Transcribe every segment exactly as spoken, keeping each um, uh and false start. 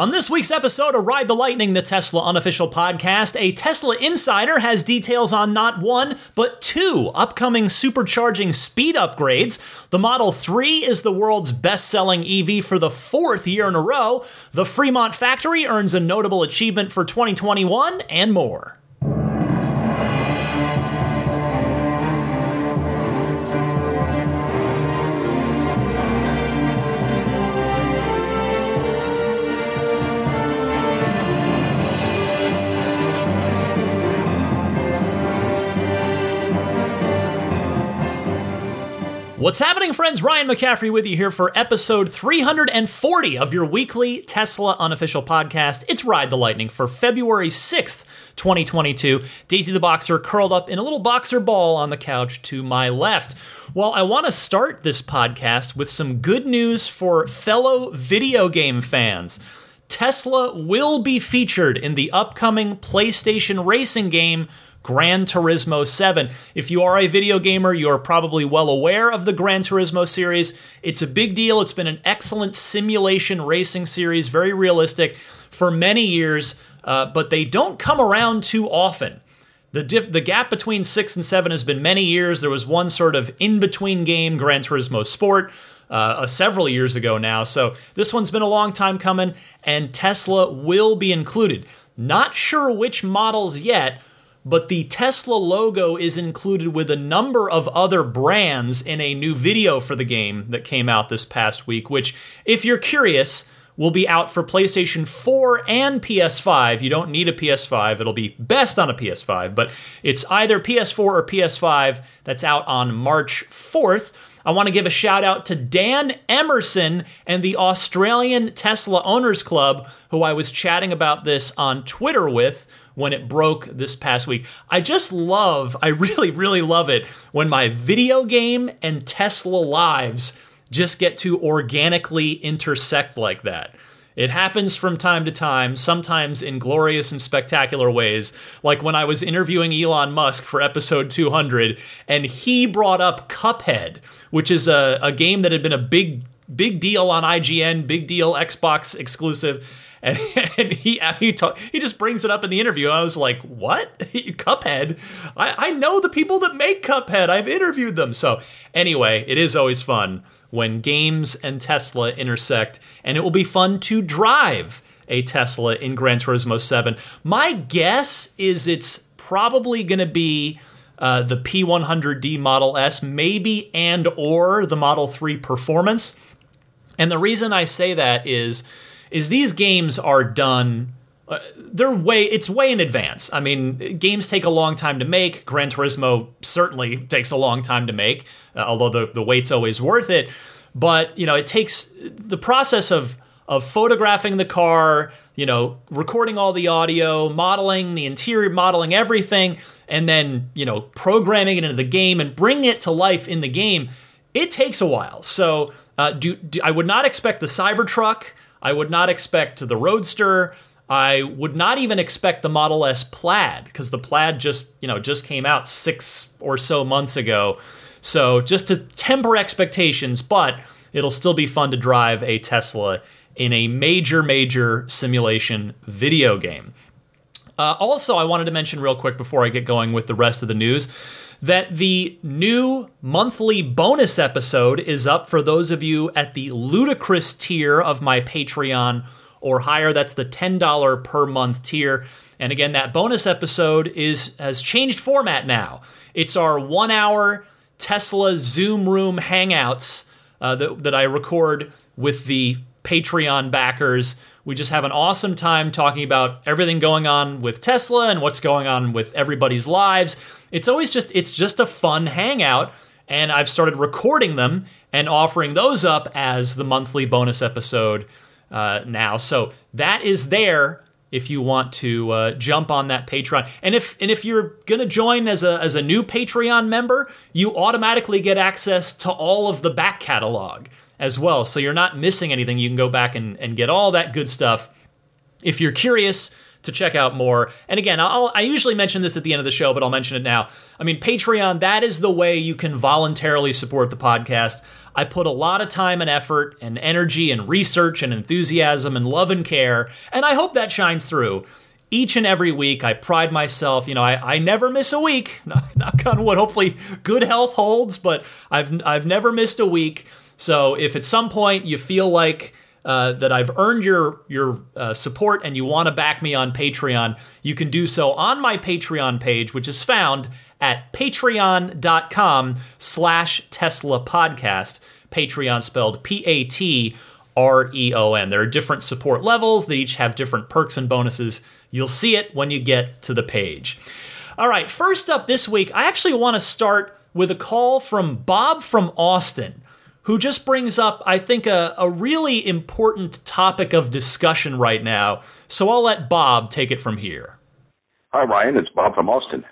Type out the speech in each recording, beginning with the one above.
On this week's episode of Ride the Lightning, the Tesla unofficial podcast, a Tesla insider has details on not one, but two upcoming supercharging speed upgrades. The Model three is the world's best-selling E V for the fourth year in a row. The Fremont factory earns a notable achievement for twenty twenty-one, and more. What's happening, friends? Ryan McCaffrey with you here for episode three hundred forty of your weekly Tesla unofficial podcast. It's Ride the Lightning for February sixth, twenty twenty-two. Daisy the Boxer curled up in a little boxer ball on the couch to my left. Well, I want to start this podcast with some good news for fellow video game fans. Tesla will be featured in the upcoming PlayStation racing game, Gran Turismo seven. If you are a video gamer, you are probably well aware of the Gran Turismo series. It's a big deal. It's been an excellent simulation racing series, very realistic for many years, uh, but they don't come around too often. The, diff- the gap between six and seven has been many years. There was one sort of in-between game, Gran Turismo Sport, Uh, several years ago now. So this one's been a long time coming, and Tesla will be included. Not sure which models yet, but the Tesla logo is included with a number of other brands in a new video for the game that came out this past week, which, if you're curious, will be out for PlayStation four and P S five. You don't need a P S five. It'll be best on a P S five, but it's either P S four or P S five. That's out on March fourth. I want to give a shout out to Dan Emerson and the Australian Tesla Owners Club, who I was chatting about this on Twitter with when it broke this past week. I just love, I really, really love it when my video game and Tesla lives just get to organically intersect like that. It happens from time to time, sometimes in glorious and spectacular ways, like when I was interviewing Elon Musk for episode two hundred, and he brought up Cuphead, which is a, a game that had been a big, big deal on I G N, big deal Xbox exclusive, and, and he he, talk, he just brings it up in the interview, and I was like, what? Cuphead? I, I know the people that make Cuphead. I've interviewed them. So anyway, it is always fun when games and Tesla intersect, and it will be fun to drive a Tesla in Gran Turismo seven. My guess is it's probably going to be uh, the P one hundred D Model S, maybe and or the Model three Performance. And the reason I say that is, is these games are done, uh, they're way, it's way in advance. I mean, games take a long time to make. Gran Turismo certainly takes a long time to make, uh, although the, the wait's always worth it. But, you know, it takes the process of of photographing the car, you know, recording all the audio, modeling the interior, modeling everything, and then, you know, programming it into the game and bringing it to life in the game. It takes a while. So uh, do, do I would not expect the Cybertruck. I would not expect the Roadster. I would not even expect the Model S Plaid, because the Plaid just, you know, just came out six or so months ago. So just to temper expectations, but it'll still be fun to drive a Tesla in a major, major simulation video game. Uh, also, I wanted to mention real quick before I get going with the rest of the news that the new monthly bonus episode is up for those of you at the ludicrous tier of my Patreon or higher. That's the ten dollars per month tier. And again, that bonus episode is has changed format now. It's our one-hour Tesla Zoom room hangouts uh, that, that I record with the Patreon backers. We just have an awesome time talking about everything going on with Tesla and what's going on with everybody's lives. It's always just, it's just a fun hangout, and I've started recording them and offering those up as the monthly bonus episode uh, now. So that is there if you want to uh, jump on that Patreon. And if and if you're gonna join as a as a new Patreon member, you automatically get access to all of the back catalog as well. So you're not missing anything. You can go back and, and get all that good stuff if you're curious to check out more. And again, I'll, I usually mention this at the end of the show, but I'll mention it now. I mean, Patreon, that is the way you can voluntarily support the podcast. I put a lot of time and effort and energy and research and enthusiasm and love and care, and I hope that shines through. Each and every week, I pride myself, you know, I, I never miss a week. Knock on wood, hopefully good health holds, but I've I've never missed a week. So if at some point you feel like uh, that I've earned your, your uh, support and you want to back me on Patreon, you can do so on my Patreon page, which is found at patreon.com slash Tesla podcast, Patreon spelled P A T R E O N. There are different support levels that each have different perks and bonuses. You'll see it when you get to the page. All right, first up this week, I actually want to start with a call from Bob from Austin, who just brings up, I think, a, a really important topic of discussion right now. So I'll let Bob take it from here. Hi, Ryan. It's Bob from Austin.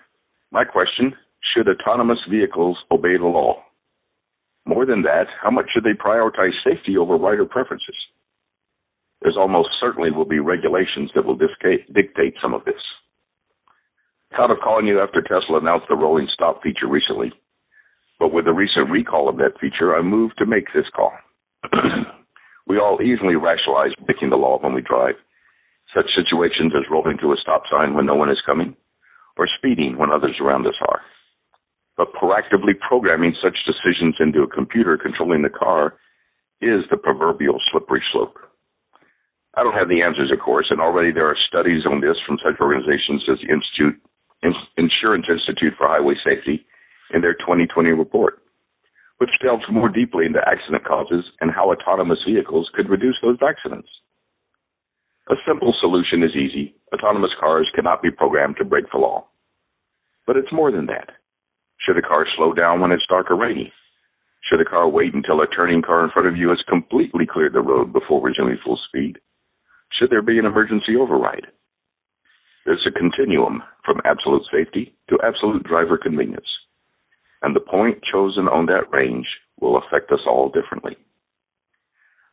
My question, should autonomous vehicles obey the law? More than that, how much should they prioritize safety over rider preferences? There's almost certainly will be regulations that will dictate some of this. Thought of calling you after Tesla announced the rolling stop feature recently, but with the recent recall of that feature, I moved to make this call. We all easily rationalize breaking the law when we drive. Such situations as rolling to a stop sign when no one is coming, or speeding when others around us are. But proactively programming such decisions into a computer controlling the car is the proverbial slippery slope. I don't have the answers, of course, and already there are studies on this from such organizations as the Institute, Insurance Institute for Highway Safety in their twenty twenty report, which delves more deeply into accident causes and how autonomous vehicles could reduce those accidents. A simple solution is easy. Autonomous cars cannot be programmed to break the law. But it's more than that. Should a car slow down when it's dark or rainy? Should a car wait until a turning car in front of you has completely cleared the road before resuming full speed? Should there be an emergency override? There's a continuum from absolute safety to absolute driver convenience, and the point chosen on that range will affect us all differently.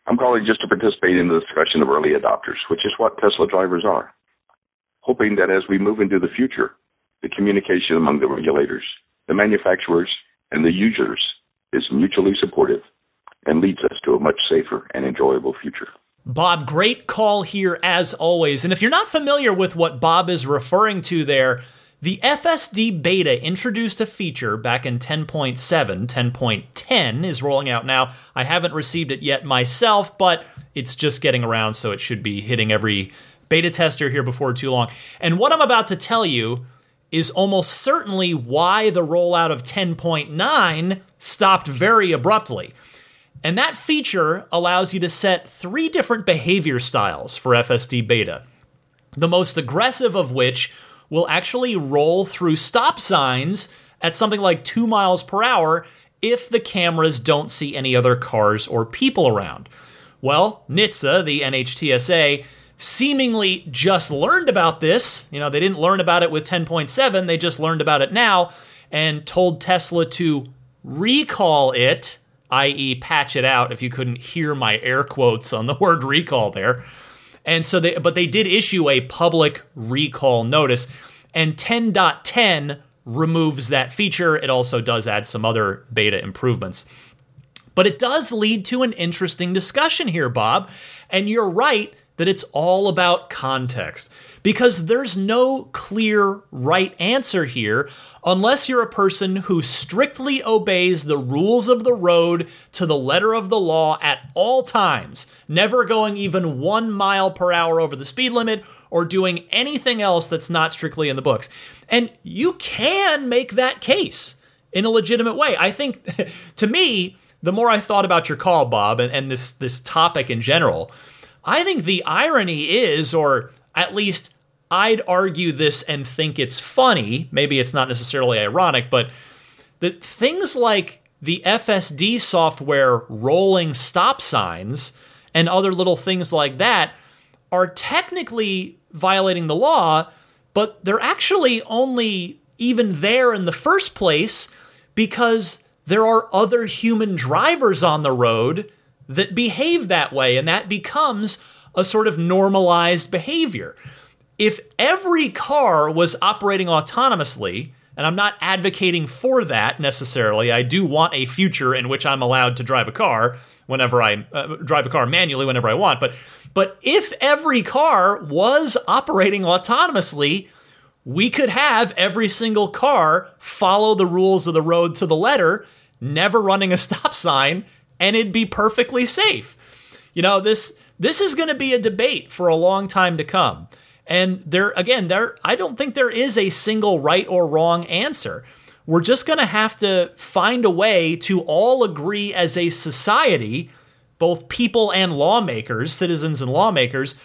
I'm calling just to participate in the discussion of early adopters, which is what Tesla drivers are, hoping that as we move into the future, the communication among the regulators, the manufacturers, and the users is mutually supportive and leads us to a much safer and enjoyable future. Bob, great call here as always. And if you're not familiar with what Bob is referring to there, the F S D beta introduced a feature back in ten point seven. ten point ten is rolling out now. I haven't received it yet myself, but it's just getting around, so it should be hitting every beta tester here before too long. And what I'm about to tell you is almost certainly why the rollout of ten point nine stopped very abruptly. And that feature allows you to set three different behavior styles for F S D beta, the most aggressive of which will actually roll through stop signs at something like two miles per hour if the cameras don't see any other cars or people around. Well, N H T S A, the N H T S A, seemingly just learned about this. You know, they didn't learn about it with ten point seven, they just learned about it now and told Tesla to recall it, that is patch it out, if you couldn't hear my air quotes on the word recall there. And so they, but they did issue a public recall notice, and ten point ten removes that feature. It also does add some other beta improvements. But it does lead to an interesting discussion here, Bob. And you're right that it's all about context, because there's no clear right answer here unless you're a person who strictly obeys the rules of the road to the letter of the law at all times, never going even one mile per hour over the speed limit or doing anything else that's not strictly in the books. And you can make that case in a legitimate way. I think, to me, the more I thought about your call, Bob, and, and this, this topic in general, I think the irony is, or at least I'd argue this and think it's funny, maybe it's not necessarily ironic, but that things like the F S D software rolling stop signs and other little things like that are technically violating the law, but they're actually only even there in the first place because there are other human drivers on the road that behave that way, and that becomes a sort of normalized behavior. If every car was operating autonomously And I'm not advocating for that necessarily. I do want a future in which I'm allowed to drive a car whenever I uh, drive a car manually whenever I want. But but if every car was operating autonomously, we could have every single car follow the rules of the road to the letter, never running a stop sign, and it'd be perfectly safe. You know, this this is going to be a debate for a long time to come. And there, again, there, I don't think there is a single right or wrong answer. We're just going to have to find a way to all agree as a society, both people and lawmakers, citizens and lawmakers,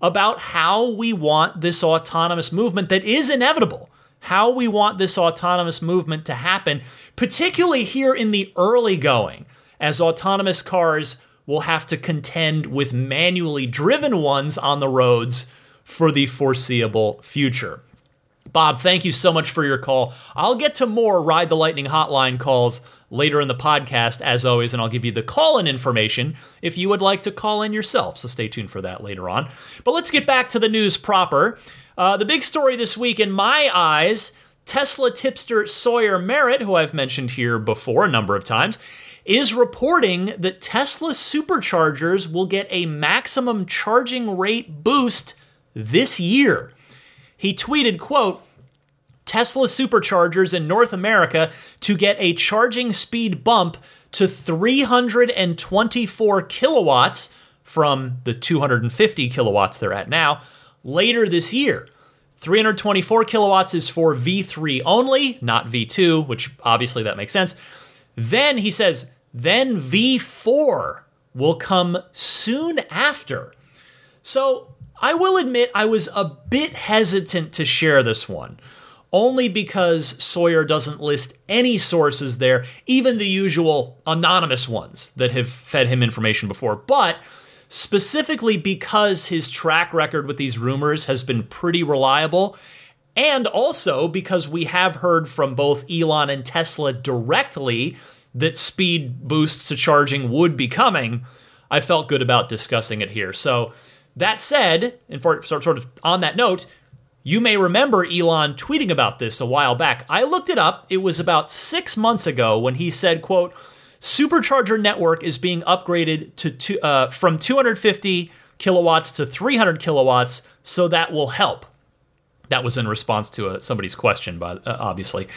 about how we want this autonomous movement that is inevitable, how we want this autonomous movement to happen, particularly here in the early going, as autonomous cars will have to contend with manually driven ones on the roads for the foreseeable future. Bob, thank you so much for your call. I'll get to more Ride the Lightning hotline calls later in the podcast, as always, and I'll give you the call-in information if you would like to call in yourself, so stay tuned for that later on. But let's get back to the news proper. Uh, the big story this week, in my eyes, Tesla tipster Sawyer Merritt, who I've mentioned here before a number of times, is reporting that Tesla superchargers will get a maximum charging rate boost this year. He tweeted, quote, Tesla superchargers in North America to get a charging speed bump to three hundred twenty-four kilowatts from the two hundred fifty kilowatts they're at now later this year. three hundred twenty-four kilowatts is for V three only, not V two, which obviously that makes sense. Then he says, then V four will come soon after. So I will admit I was a bit hesitant to share this one, only because Sawyer doesn't list any sources there, even the usual anonymous ones that have fed him information before, but specifically because his track record with these rumors has been pretty reliable, and also because we have heard from both Elon and Tesla directly that speed boosts to charging would be coming, I felt good about discussing it here. So that said, and for, sort of on that note, you may remember Elon tweeting about this a while back. I looked it up. It was about six months ago when he said, quote, supercharger network is being upgraded to, to uh, from two hundred fifty kilowatts to three hundred kilowatts, so that will help. That was in response to a, somebody's question, but uh, obviously.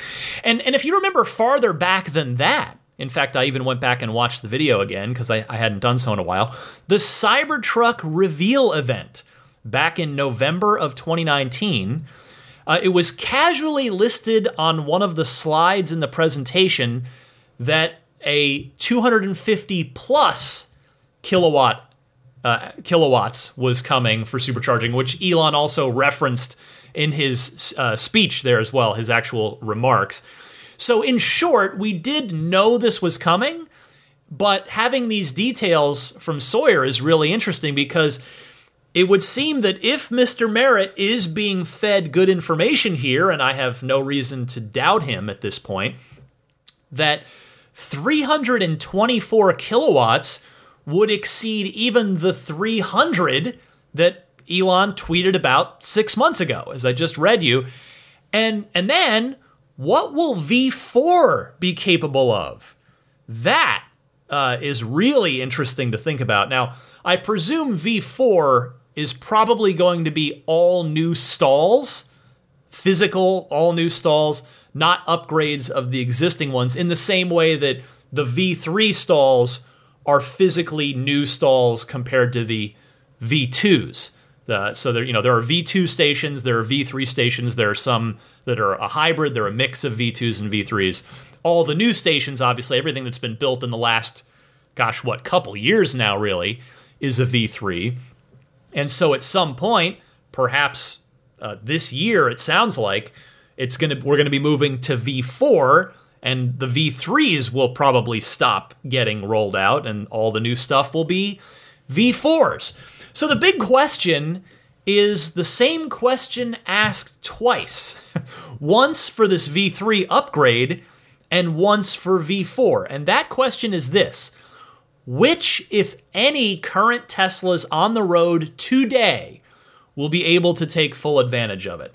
And and if you remember farther back than that, in fact, I even went back and watched the video again because I, I hadn't done so in a while, the Cybertruck reveal event back in November of twenty nineteen, uh, it was casually listed on one of the slides in the presentation that a two hundred fifty plus kilowatt uh, kilowatts was coming for supercharging, which Elon also referenced in his uh, speech there as well, his actual remarks. So in short, we did know this was coming, but having these details from Sawyer is really interesting because it would seem that if Mister Merritt is being fed good information here, and I have no reason to doubt him at this point, that three hundred twenty-four kilowatts would exceed even the three hundred that Elon tweeted about six months ago, as I just read you. And and then what will V four be capable of? That uh, is really interesting to think about. Now, I presume V four is probably going to be all new stalls, physical, all new stalls, not upgrades of the existing ones, in the same way that the V three stalls are physically new stalls compared to the V twos. Uh, so there, you know, there are V two stations, there are V three stations, there are some that are a hybrid, there are a mix of V twos and V threes. All the new stations, obviously, everything that's been built in the last, gosh, what, couple years now, really, is a V three. And so at some point, perhaps uh, this year, it sounds like, it's gonna we're going to be moving to V four, and the V threes will probably stop getting rolled out, and all the new stuff will be V fours. So the big question is the same question asked twice. Once for this V three upgrade and once for V four. And that question is this. Which, if any, current Teslas on the road today will be able to take full advantage of it?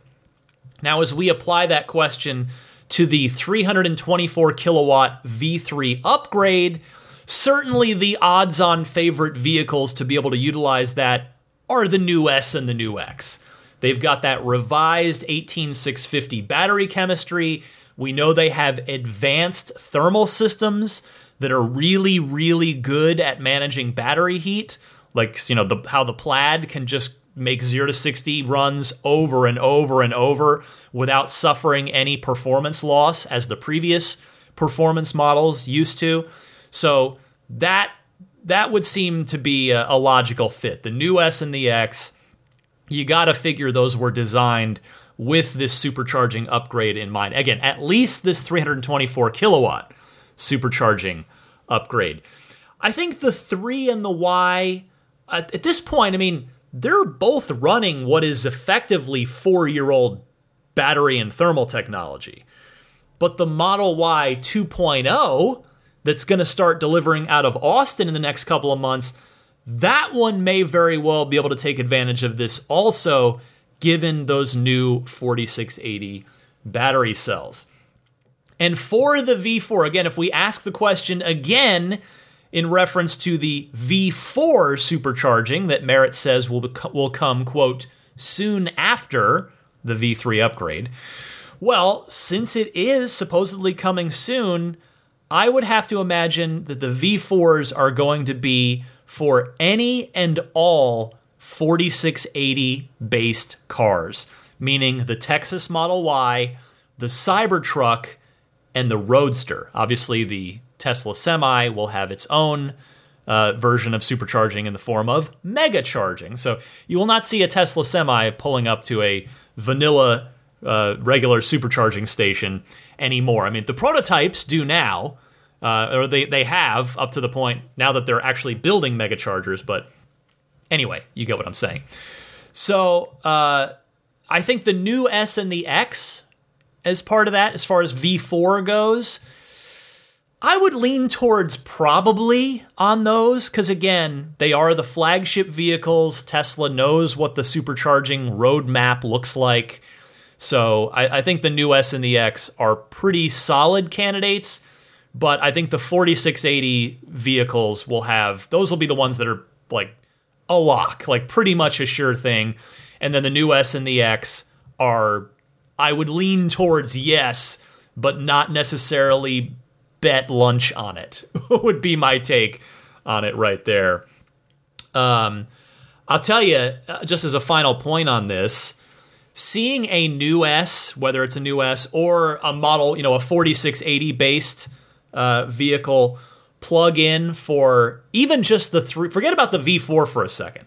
Now, as we apply that question to the three hundred twenty-four kilowatt V three upgrade. Certainly the odds on favorite vehicles to be able to utilize that are the new S and the new X. They've got that revised eighteen six fifty battery chemistry. We know they have advanced thermal systems that are really, really good at managing battery heat. Like, you know, the, how the Plaid can just make zero to sixty runs over and over and over without suffering any performance loss as the previous performance models used to. So that that would seem to be a, a logical fit. The new S and the X, you got to figure those were designed with this supercharging upgrade in mind. Again, at least this three hundred twenty-four kilowatt supercharging upgrade. I think the three and the Y, at, at this point, I mean, they're both running what is effectively four-year-old battery and thermal technology. But the Model Y two point oh that's going to start delivering out of Austin in the next couple of months, that one may very well be able to take advantage of this also, given those new forty-six eighty battery cells. And for the V four, again, if we ask the question again in reference to the V four supercharging that Merritt says will bec- will come, quote, soon after the V three upgrade, well, since it is supposedly coming soon, I would have to imagine that the V fours are going to be for any and all forty-six eighty-based cars, meaning the Texas Model Y, the Cybertruck, and the Roadster. Obviously, the Tesla Semi will have its own uh, version of supercharging in the form of mega charging. So you will not see a Tesla Semi pulling up to a vanilla uh, regular supercharging station anymore. I mean, the prototypes do now, uh, or they, they have up to the point now that they're actually building mega chargers. But anyway, you get what I'm saying. So uh, I think the new S and the X as part of that, as far as V four goes, I would lean towards probably on those because, again, they are the flagship vehicles. Tesla knows what the supercharging roadmap looks like. So I, I think the new S and the X are pretty solid candidates, but I think the forty-six eighty vehicles will have, those will be the ones that are like a lock, like pretty much a sure thing. And then the new S and the X are, I would lean towards yes, but not necessarily bet lunch on it would be my take on it right there. Um, I'll tell you, just as a final point on this, seeing a new S, whether it's a new S or a model, you know, a forty-six eighty based uh, vehicle plug in for even just the three, forget about the V four for a second,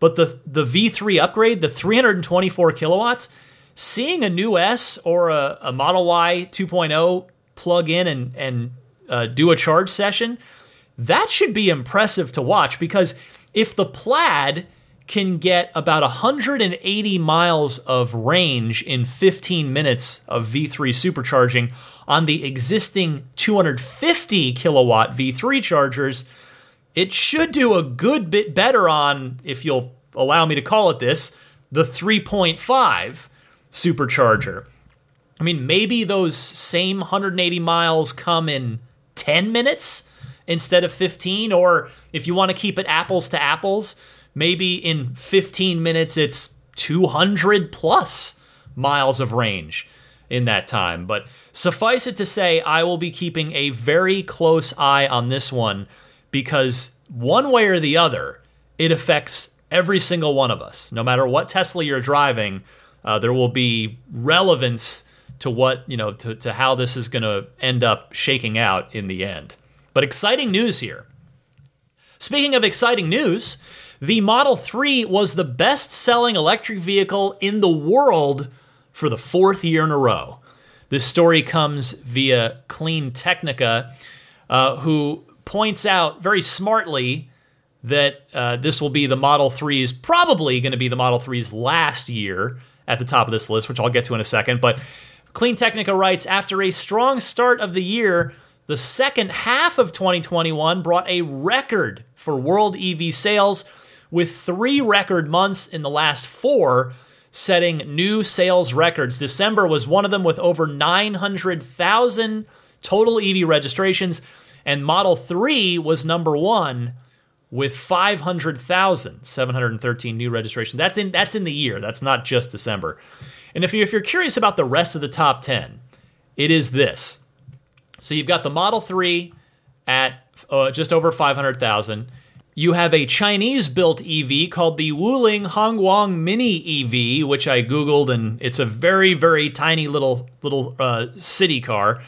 but the, the V three upgrade, the three hundred twenty-four kilowatts, seeing a new S or a, a Model Y two point oh plug in and, and uh, do a charge session, that should be impressive to watch because if the Plaid can get about one hundred eighty miles of range in fifteen minutes of V three supercharging on the existing two hundred fifty kilowatt V three chargers, it should do a good bit better on, if you'll allow me to call it this, the three point five supercharger. I mean, maybe those same one hundred eighty miles come in ten minutes instead of fifteen, or if you want to keep it apples to apples, maybe in fifteen minutes it's two hundred plus miles of range in that time. But suffice it to say, I will be keeping a very close eye on this one because one way or the other, it affects every single one of us. No matter what Tesla you're driving, uh, there will be relevance to what, you know, to, to how this is going to end up shaking out in the end. But exciting news here. Speaking of exciting news, the Model three was the best-selling electric vehicle in the world for the fourth year in a row. This story comes via Clean Technica, uh, who points out very smartly that uh, this will be the Model three's, probably going to be the Model three's last year at the top of this list, which I'll get to in a second. But Clean Technica writes, after a strong start of the year, the second half of twenty twenty-one brought a record for world E V sales, with three record months in the last four, setting new sales records. December was one of them with over nine hundred thousand total E V registrations, and Model three was number one with five hundred thousand, seven hundred thirteen new registrations. That's in that's in the year. That's not just December. And if you if you're curious about the rest of the top ten, it is this. So you've got the Model three at uh, just over five hundred thousand. You have a Chinese-built E V called the Wuling Hongguang Mini E V, which I Googled, and it's a very, very tiny little little uh, city car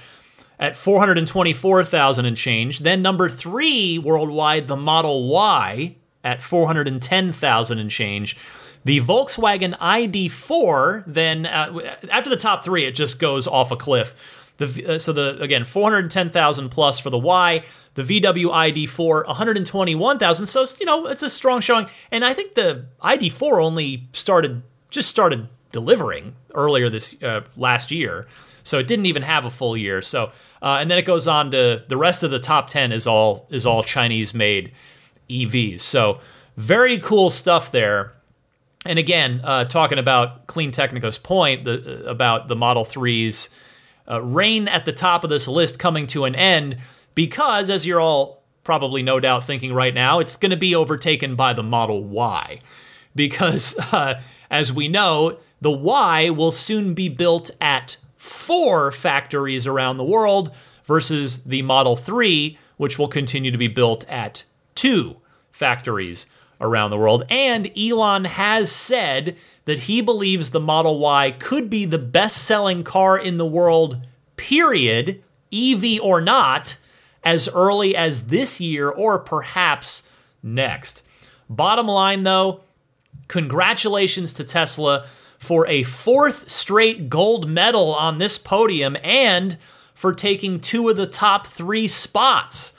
at four hundred twenty-four thousand and change. Then number three worldwide, the Model Y at four hundred ten thousand and change. The Volkswagen I D four, then uh, after the top three, it just goes off a cliff. The, uh, so, the again, four hundred ten thousand plus for the Y. The V W I D four, one hundred twenty-one thousand. So, you know, it's a strong showing. And I think the I D four only started, just started delivering earlier this uh, last year. So it didn't even have a full year. So uh, and then it goes on to the rest of the top ten is all is all Chinese-made E Vs. So very cool stuff there. And again, uh, talking about Clean Technica's point the, about the Model three's uh, reign at the top of this list coming to an end, because as you're all probably no doubt thinking right now, it's going to be overtaken by the Model Y, because uh, as we know, the Y will soon be built at four factories around the world versus the Model three, which will continue to be built at two factories around the world. And Elon has said that he believes the Model Y could be the best-selling car in the world, period, E V or not, as early as this year or perhaps next. Bottom line, though, congratulations to Tesla for a fourth straight gold medal on this podium and for taking two of the top three spots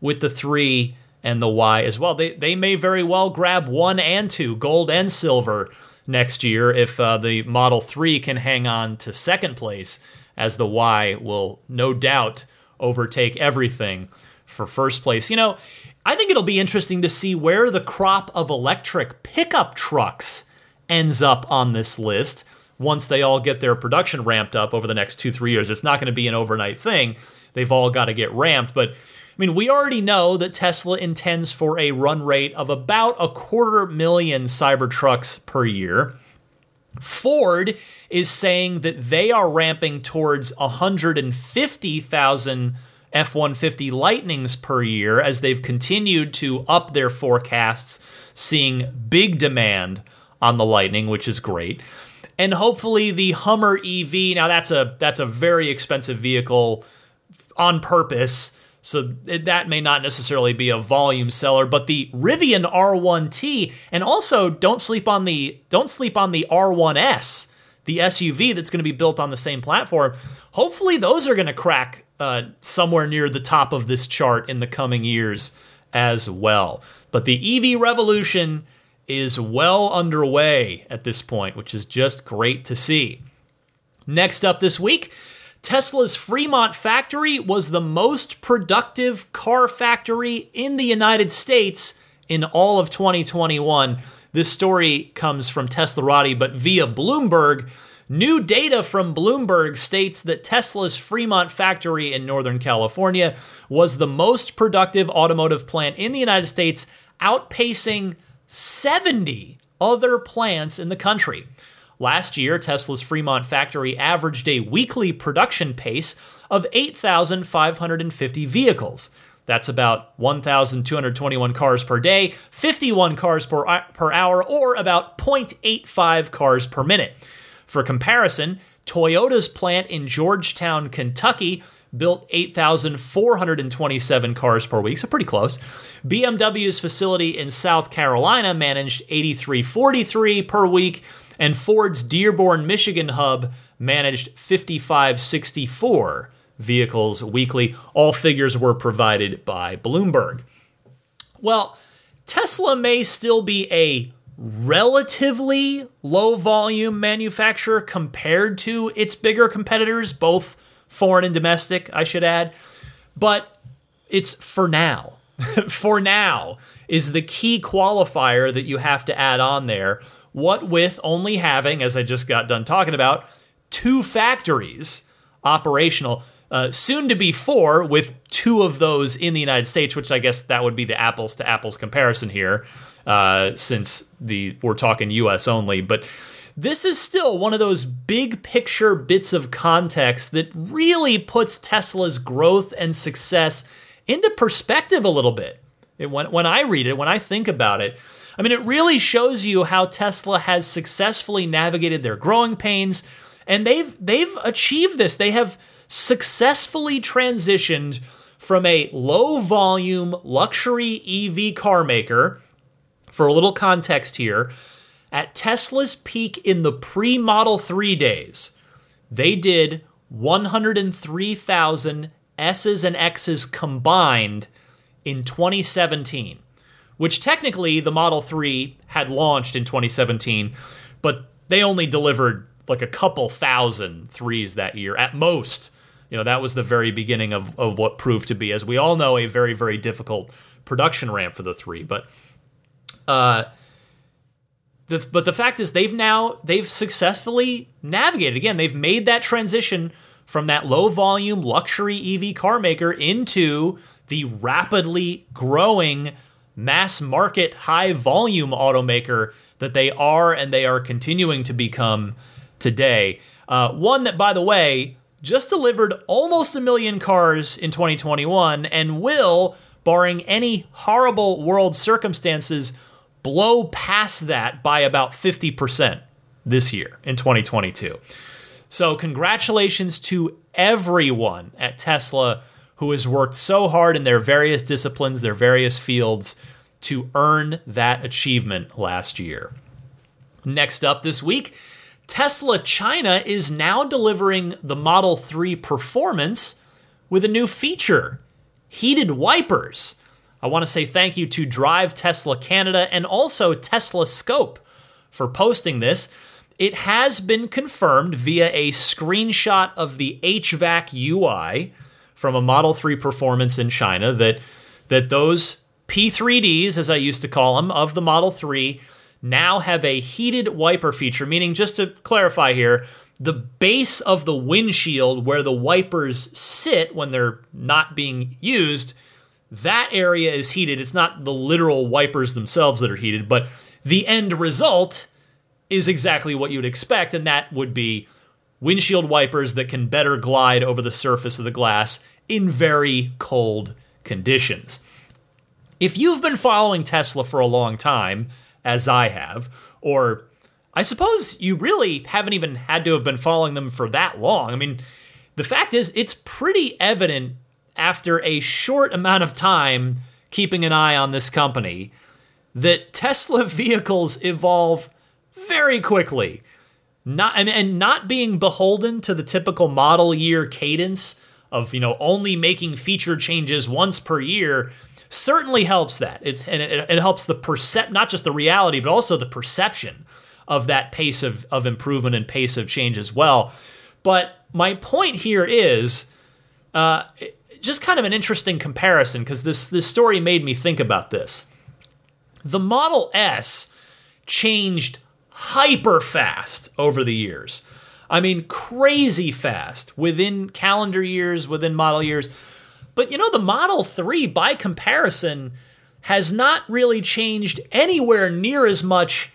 with the three and the Y as well. They they may very well grab one and two, gold and silver, next year if uh, the Model three can hang on to second place, as the Y will no doubt overtake everything for first place. You know, I think it'll be interesting to see where the crop of electric pickup trucks ends up on this list once they all get their production ramped up over the next two, three years. It's not going to be an overnight thing. They've all got to get ramped. But, I mean, we already know that Tesla intends for a run rate of about a quarter million Cybertrucks per year. Ford is saying that they are ramping towards one hundred fifty thousand F one fifty Lightnings per year as they've continued to up their forecasts, seeing big demand on the Lightning, which is great. And hopefully the Hummer E V, now that's a that's a very expensive vehicle on purpose, so that may not necessarily be a volume seller, but the Rivian R one T, and also don't sleep on the don't sleep on the R one S, the S U V that's going to be built on the same platform. Hopefully those are going to crack uh, somewhere near the top of this chart in the coming years as well. But the E V revolution is well underway at this point, which is just great to see. Next up this week, Tesla's Fremont factory was the most productive car factory in the United States in all of twenty twenty-one. This story comes from Teslarati, but via Bloomberg. New data from Bloomberg states that Tesla's Fremont factory in Northern California was the most productive automotive plant in the United States, outpacing seventy other plants in the country. Last year, Tesla's Fremont factory averaged a weekly production pace of eight thousand five hundred fifty vehicles. That's about one thousand two hundred twenty-one cars per day, fifty-one cars per, per hour, or about zero point eight five cars per minute. For comparison, Toyota's plant in Georgetown, Kentucky, built eight thousand four hundred twenty-seven cars per week, so pretty close. B M W's facility in South Carolina managed eight thousand three hundred forty-three per week, and Ford's Dearborn, Michigan hub managed five thousand five hundred sixty-four vehicles weekly. All figures were provided by Bloomberg. Well, Tesla may still be a relatively low-volume manufacturer compared to its bigger competitors, both foreign and domestic, I should add. But it's for now. For now is the key qualifier that you have to add on there what with only having, as I just got done talking about, two factories operational, uh, soon to be four, with two of those in the United States, which I guess that would be the apples to apples comparison here, uh, since the we're talking U S only. But this is still one of those big picture bits of context that really puts Tesla's growth and success into perspective a little bit. It, when, when I read it, when I think about it, I mean, it really shows you how Tesla has successfully navigated their growing pains, and they've they've achieved this. They have successfully transitioned from a low-volume luxury E V car maker. For a little context here, at Tesla's peak in the pre-Model three days, they did one hundred three thousand S's and X's combined in twenty seventeen, which technically the Model three had launched in twenty seventeen, but they only delivered like a couple thousand threes that year at most. You know, that was the very beginning of, of what proved to be, as we all know, a very, very difficult production ramp for the three. But uh, the but the fact is they've now they've successfully navigated. Again, they've made that transition from that low volume luxury E V car maker into the rapidly growing mass market high volume automaker that they are and they are continuing to become today. Uh, one that, by the way, just delivered almost a million cars in twenty twenty-one and will, barring any horrible world circumstances, blow past that by about fifty percent this year in twenty twenty-two. So congratulations to everyone at Tesla who has worked so hard in their various disciplines, their various fields, to earn that achievement last year. Next up this week, Tesla China is now delivering the Model three Performance with a new feature, heated wipers. I want to say thank you to Drive Tesla Canada and also Tesla Scope for posting this. It has been confirmed via a screenshot of the H V A C U I from a Model three Performance in China that that those P three Ds, as I used to call them, of the Model three now have a heated wiper feature, meaning, just to clarify here, the base of the windshield where the wipers sit when they're not being used, that area is heated. It's not the literal wipers themselves that are heated, but the end result is exactly what you'd expect, and that would be windshield wipers that can better glide over the surface of the glass in very cold conditions. If you've been following Tesla for a long time, as I have, or I suppose you really haven't even had to have been following them for that long. I mean, the fact is, it's pretty evident after a short amount of time keeping an eye on this company that Tesla vehicles evolve very quickly, not and, and not being beholden to the typical model year cadence of, you know, only making feature changes once per year certainly helps that. It's and it, it helps the percep not just the reality, but also the perception of that pace of, of improvement and pace of change as well. But my point here is uh, just kind of an interesting comparison, because this this story made me think about this. The Model S changed hyper fast over the years. I mean, crazy fast within calendar years, within model years. But, you know, the Model three, by comparison, has not really changed anywhere near as much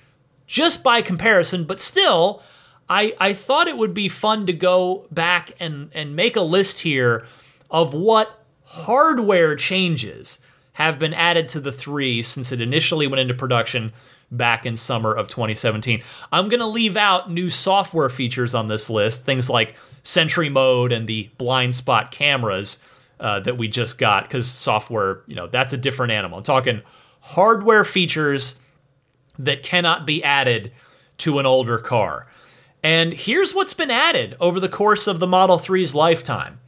just by comparison. But still, I, I thought it would be fun to go back and, and make a list here of what hardware changes have been added to the three since it initially went into production back in summer of twenty seventeen. I'm going to leave out new software features on this list, things like Sentry Mode and the blind spot cameras uh, that we just got, because software, you know, that's a different animal. I'm talking hardware features that cannot be added to an older car. And here's what's been added over the course of the Model three's lifetime.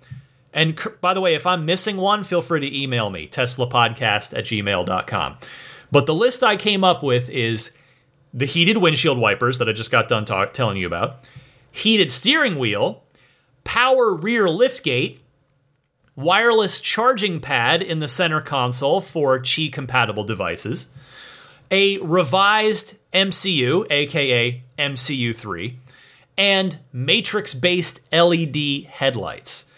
And by the way, if I'm missing one, feel free to email me, teslapodcast at gmail dot com. But the list I came up with is the heated windshield wipers that I just got done talk, telling you about, heated steering wheel, power rear liftgate, wireless charging pad in the center console for Qi-compatible devices, a revised M C U, aka M C U three, and matrix-based L E D headlights.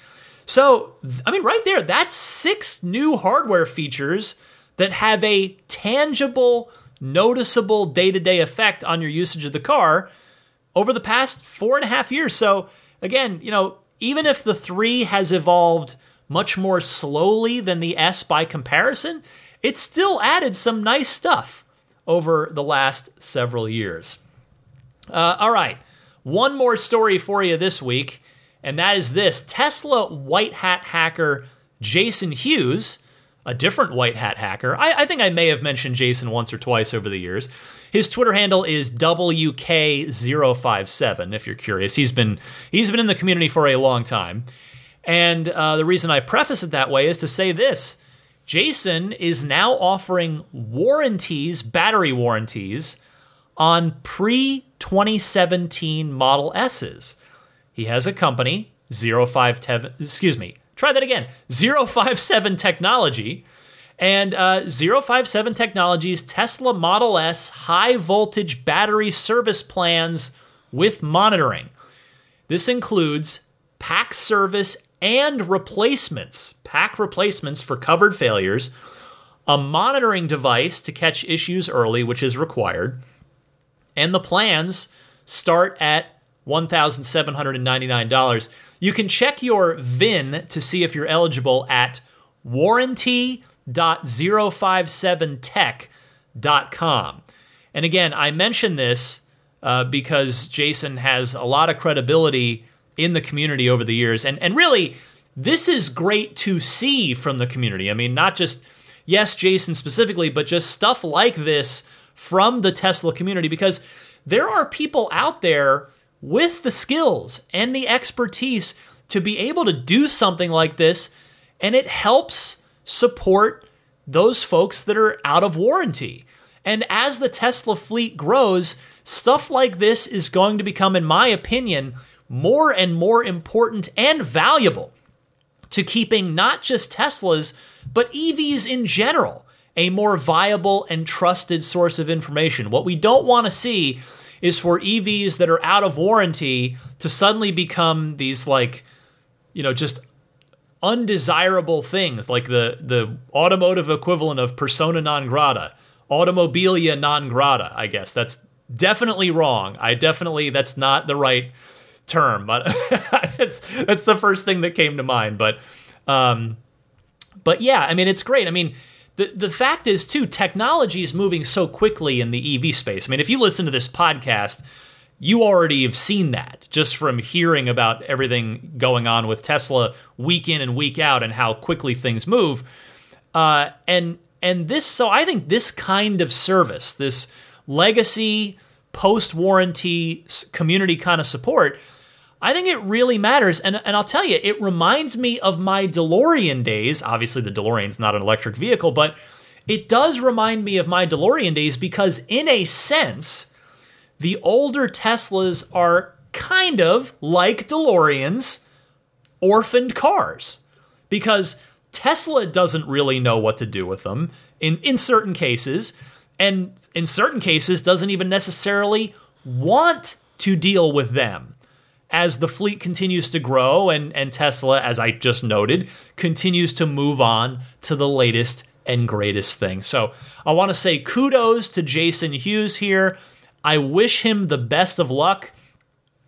So, I mean, right there, that's six new hardware features that have a tangible, noticeable day-to-day effect on your usage of the car over the past four and a half years. So, again, you know, even if the three has evolved much more slowly than the S by comparison, it's still added some nice stuff over the last several years. Uh, all right, one more story for you this week, and that is this. Tesla white hat hacker Jason Hughes, a different white hat hacker. I, I think I may have mentioned Jason once or twice over the years. His Twitter handle is W K zero five seven, if you're curious. He's been he's been in the community for a long time. And uh, the reason I preface it that way is to say this. Jason is now offering warranties, battery warranties, on pre twenty seventeen Model S's. He has a company, zero five seven, excuse me, try that again, zero five seven Technology. And uh, zero five seven Technology's Tesla Model S high-voltage battery service plans with monitoring. This includes pack service and replacements, pack replacements for covered failures, a monitoring device to catch issues early, which is required, and the plans start at one thousand seven hundred ninety-nine dollars. You can check your V I N to see if you're eligible at warranty dot zero five seven tech dot com. And again, I mention this uh, because Jason has a lot of credibility in the community over the years. And, and really, this is great to see from the community. I mean, not just, yes, Jason specifically, but just stuff like this from the Tesla community, because there are people out there with the skills and the expertise to be able to do something like this, and it helps support those folks that are out of warranty. And as the Tesla fleet grows, stuff like this is going to become, in my opinion, more and more important and valuable to keeping not just Teslas, but E Vs in general, a more viable and trusted source of information. What we don't want to see is for E Vs that are out of warranty to suddenly become these, like, you know, just undesirable things, like the, the automotive equivalent of persona non grata, automobilia non grata, I guess. That's definitely wrong. I definitely, that's not the right term, but it's, that's the first thing that came to mind. But, um, but yeah, I mean, it's great. I mean, The the fact is, too, technology is moving so quickly in the E V space. I mean, if you listen to this podcast, you already have seen that just from hearing about everything going on with Tesla week in and week out and how quickly things move. Uh, and and this, so I think this kind of service, this legacy, post-warranty community kind of support, I think it really matters, and, and I'll tell you, it reminds me of my DeLorean days. Obviously, the DeLorean's not an electric vehicle, but it does remind me of my DeLorean days because, in a sense, the older Teslas are kind of like DeLoreans, orphaned cars, because Tesla doesn't really know what to do with them in, in certain cases, and in certain cases doesn't even necessarily want to deal with them. As the fleet continues to grow and, and Tesla, as I just noted, continues to move on to the latest and greatest thing. So I want to say kudos to Jason Hughes here. I wish him the best of luck.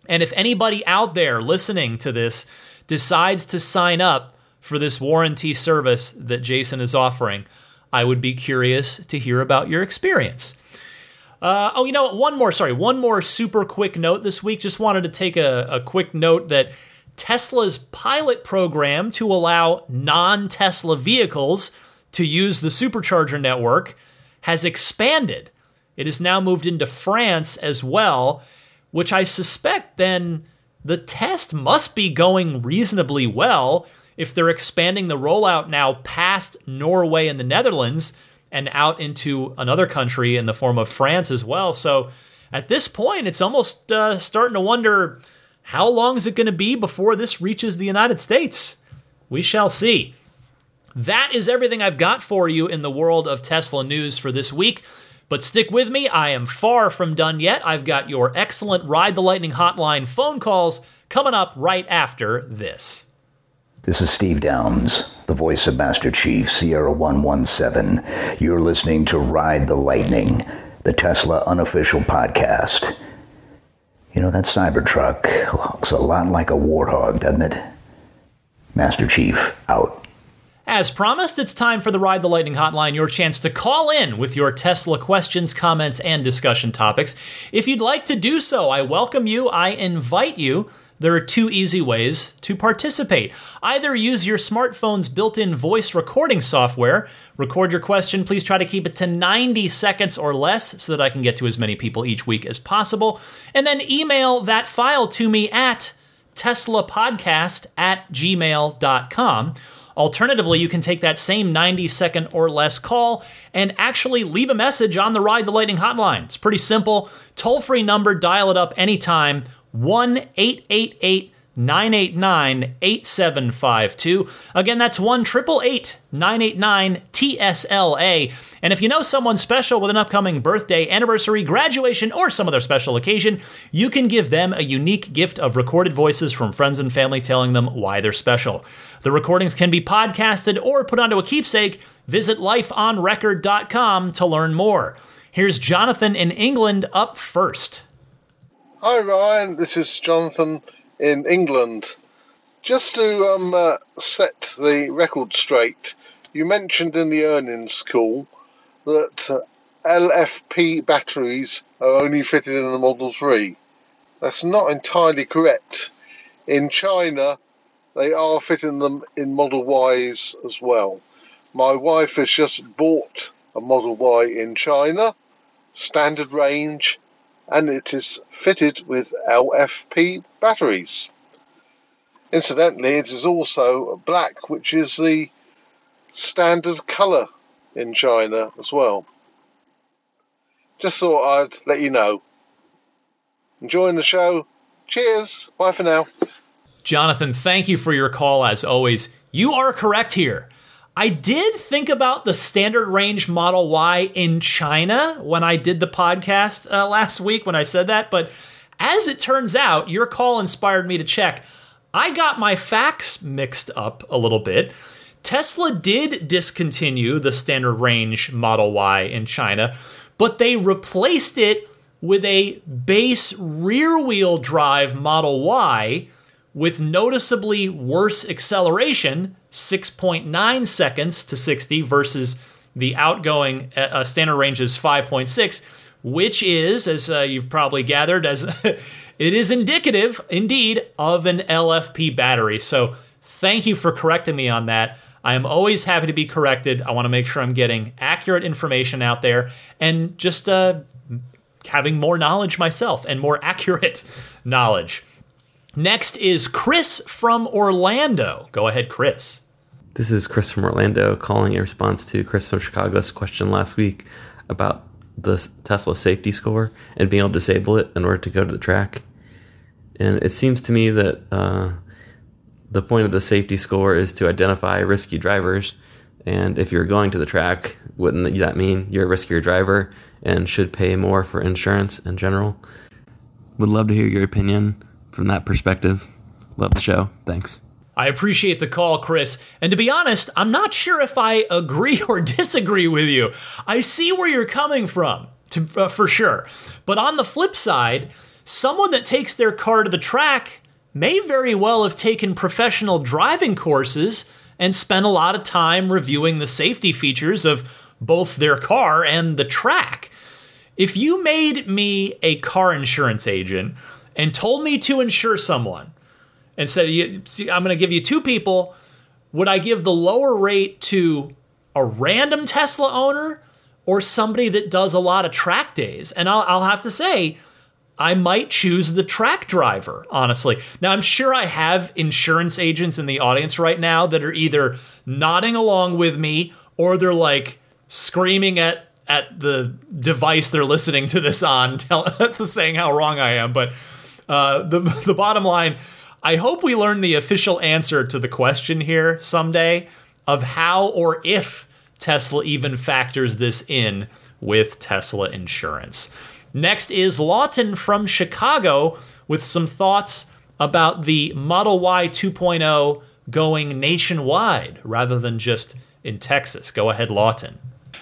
And if anybody out there listening to this decides to sign up for this warranty service that Jason is offering, I would be curious to hear about your experience. Uh, oh, you know, one more, sorry, one more super quick note this week. Just wanted to take a, a quick note that Tesla's pilot program to allow non-Tesla vehicles to use the supercharger network has expanded. It has now moved into France as well, which I suspect then the test must be going reasonably well if they're expanding the rollout now past Norway and the Netherlands and out into another country in the form of France as well. So at this point, it's almost uh, starting to wonder, how long is it going to be before this reaches the United States? We shall see. That is everything I've got for you in the world of Tesla news for this week. But stick with me, I am far from done yet. I've got your excellent Ride the Lightning hotline phone calls coming up right after this. This is Steve Downs, the voice of Master Chief, Sierra one one seven. You're listening to Ride the Lightning, the Tesla unofficial podcast. You know, that Cybertruck looks a lot like a warthog, doesn't it? Master Chief, out. As promised, it's time for the Ride the Lightning Hotline, your chance to call in with your Tesla questions, comments, and discussion topics. If you'd like to do so, I welcome you, I invite you. There are two easy ways to participate. Either use your smartphone's built-in voice recording software. Record your question. Please try to keep it to ninety seconds or less so that I can get to as many people each week as possible. And then email that file to me at teslapodcast at gmail dot com. Alternatively, you can take that same ninety second or less call and actually leave a message on the Ride the Lightning hotline. It's pretty simple. Toll-free number, dial it up anytime, one eight eight eight, nine eight nine, eight seven five two. Again, that's one eight eight eight, nine eight nine, T S L A. And if you know someone special with an upcoming birthday, anniversary, graduation, or some other special occasion, you can give them a unique gift of recorded voices from friends and family telling them why they're special. The recordings can be podcasted or put onto a keepsake. Visit life on record dot com to learn more. Here's Jonathan in England up first. Hi, Ryan. This is Jonathan in England. Just to um, uh, set the record straight, you mentioned in the earnings call that uh, L F P batteries are only fitted in the Model three. That's not entirely correct. In China, they are fitting them in Model Ys as well. My wife has just bought a Model Y in China, standard range, and it is fitted with L F P batteries. Incidentally, it is also black, which is the standard colour in China as well. Just thought I'd let you know. Enjoying the show. Cheers. Bye for now. Jonathan, thank you for your call as always. You are correct here. I did think about the standard range Model Y in China when I did the podcast uh, last week when I said that, but as it turns out, your call inspired me to check. I got my facts mixed up a little bit. Tesla did discontinue the standard range Model Y in China, but they replaced it with a base rear-wheel drive Model Y with noticeably worse acceleration, six point nine seconds to sixty versus the outgoing uh, standard range's five point six, which is, as uh, you've probably gathered, as it is indicative, indeed, of an L F P battery. So thank you for correcting me on that. I am always happy to be corrected. I want to make sure I'm getting accurate information out there and just uh, having more knowledge myself and more accurate knowledge. Next is Chris from Orlando. Go ahead, Chris. This is Chris from Orlando calling in response to Chris from Chicago's question last week about the Tesla safety score and being able to disable it in order to go to the track. And it seems to me that uh, the point of the safety score is to identify risky drivers. And if you're going to the track, wouldn't that mean you're a riskier driver and should pay more for insurance in general? Would love to hear your opinion from that perspective. Love the show. Thanks. I appreciate the call, Chris. And to be honest, I'm not sure if I agree or disagree with you. I see where you're coming from, to, uh, for sure. But on the flip side, someone that takes their car to the track may very well have taken professional driving courses and spent a lot of time reviewing the safety features of both their car and the track. If you made me a car insurance agent and told me to insure someone and said, you, see, I'm going to give you two people, would I give the lower rate to a random Tesla owner or somebody that does a lot of track days? And I'll, I'll have to say, I might choose the track driver, honestly. Now, I'm sure I have insurance agents in the audience right now that are either nodding along with me or they're like screaming at, at the device they're listening to this on, tell, saying how wrong I am. But uh, the, the bottom line, I hope we learn the official answer to the question here someday of how or if Tesla even factors this in with Tesla insurance. Next is Lawton from Chicago with some thoughts about the Model Y two point oh going nationwide rather than just in Texas. Go ahead, Lawton.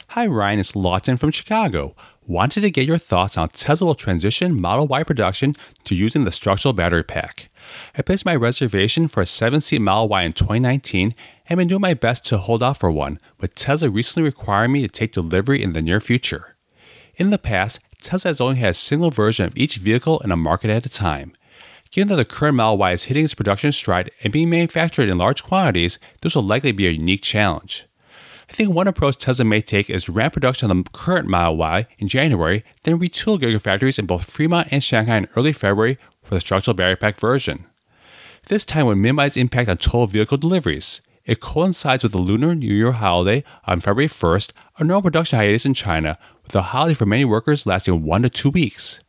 Hi, Ryan. It's Lawton from Chicago. Wanted to get your thoughts on Tesla will transition Model Y production to using the structural battery pack. I placed my reservation for a seven-seat Model Y in twenty nineteen and been doing my best to hold off for one, with Tesla recently requiring me to take delivery in the near future. In the past, Tesla has only had a single version of each vehicle in a market at a time. Given that the current Model Y is hitting its production stride and being manufactured in large quantities, this will likely be a unique challenge. I think one approach Tesla may take is ramp production on the current Model Y in January, then retool gigafactories in both Fremont and Shanghai in early February for the structural battery pack version. This time would minimize impact on total vehicle deliveries. It coincides with the Lunar New Year holiday on February first, a normal production hiatus in China, with the holiday for many workers lasting one to two weeks.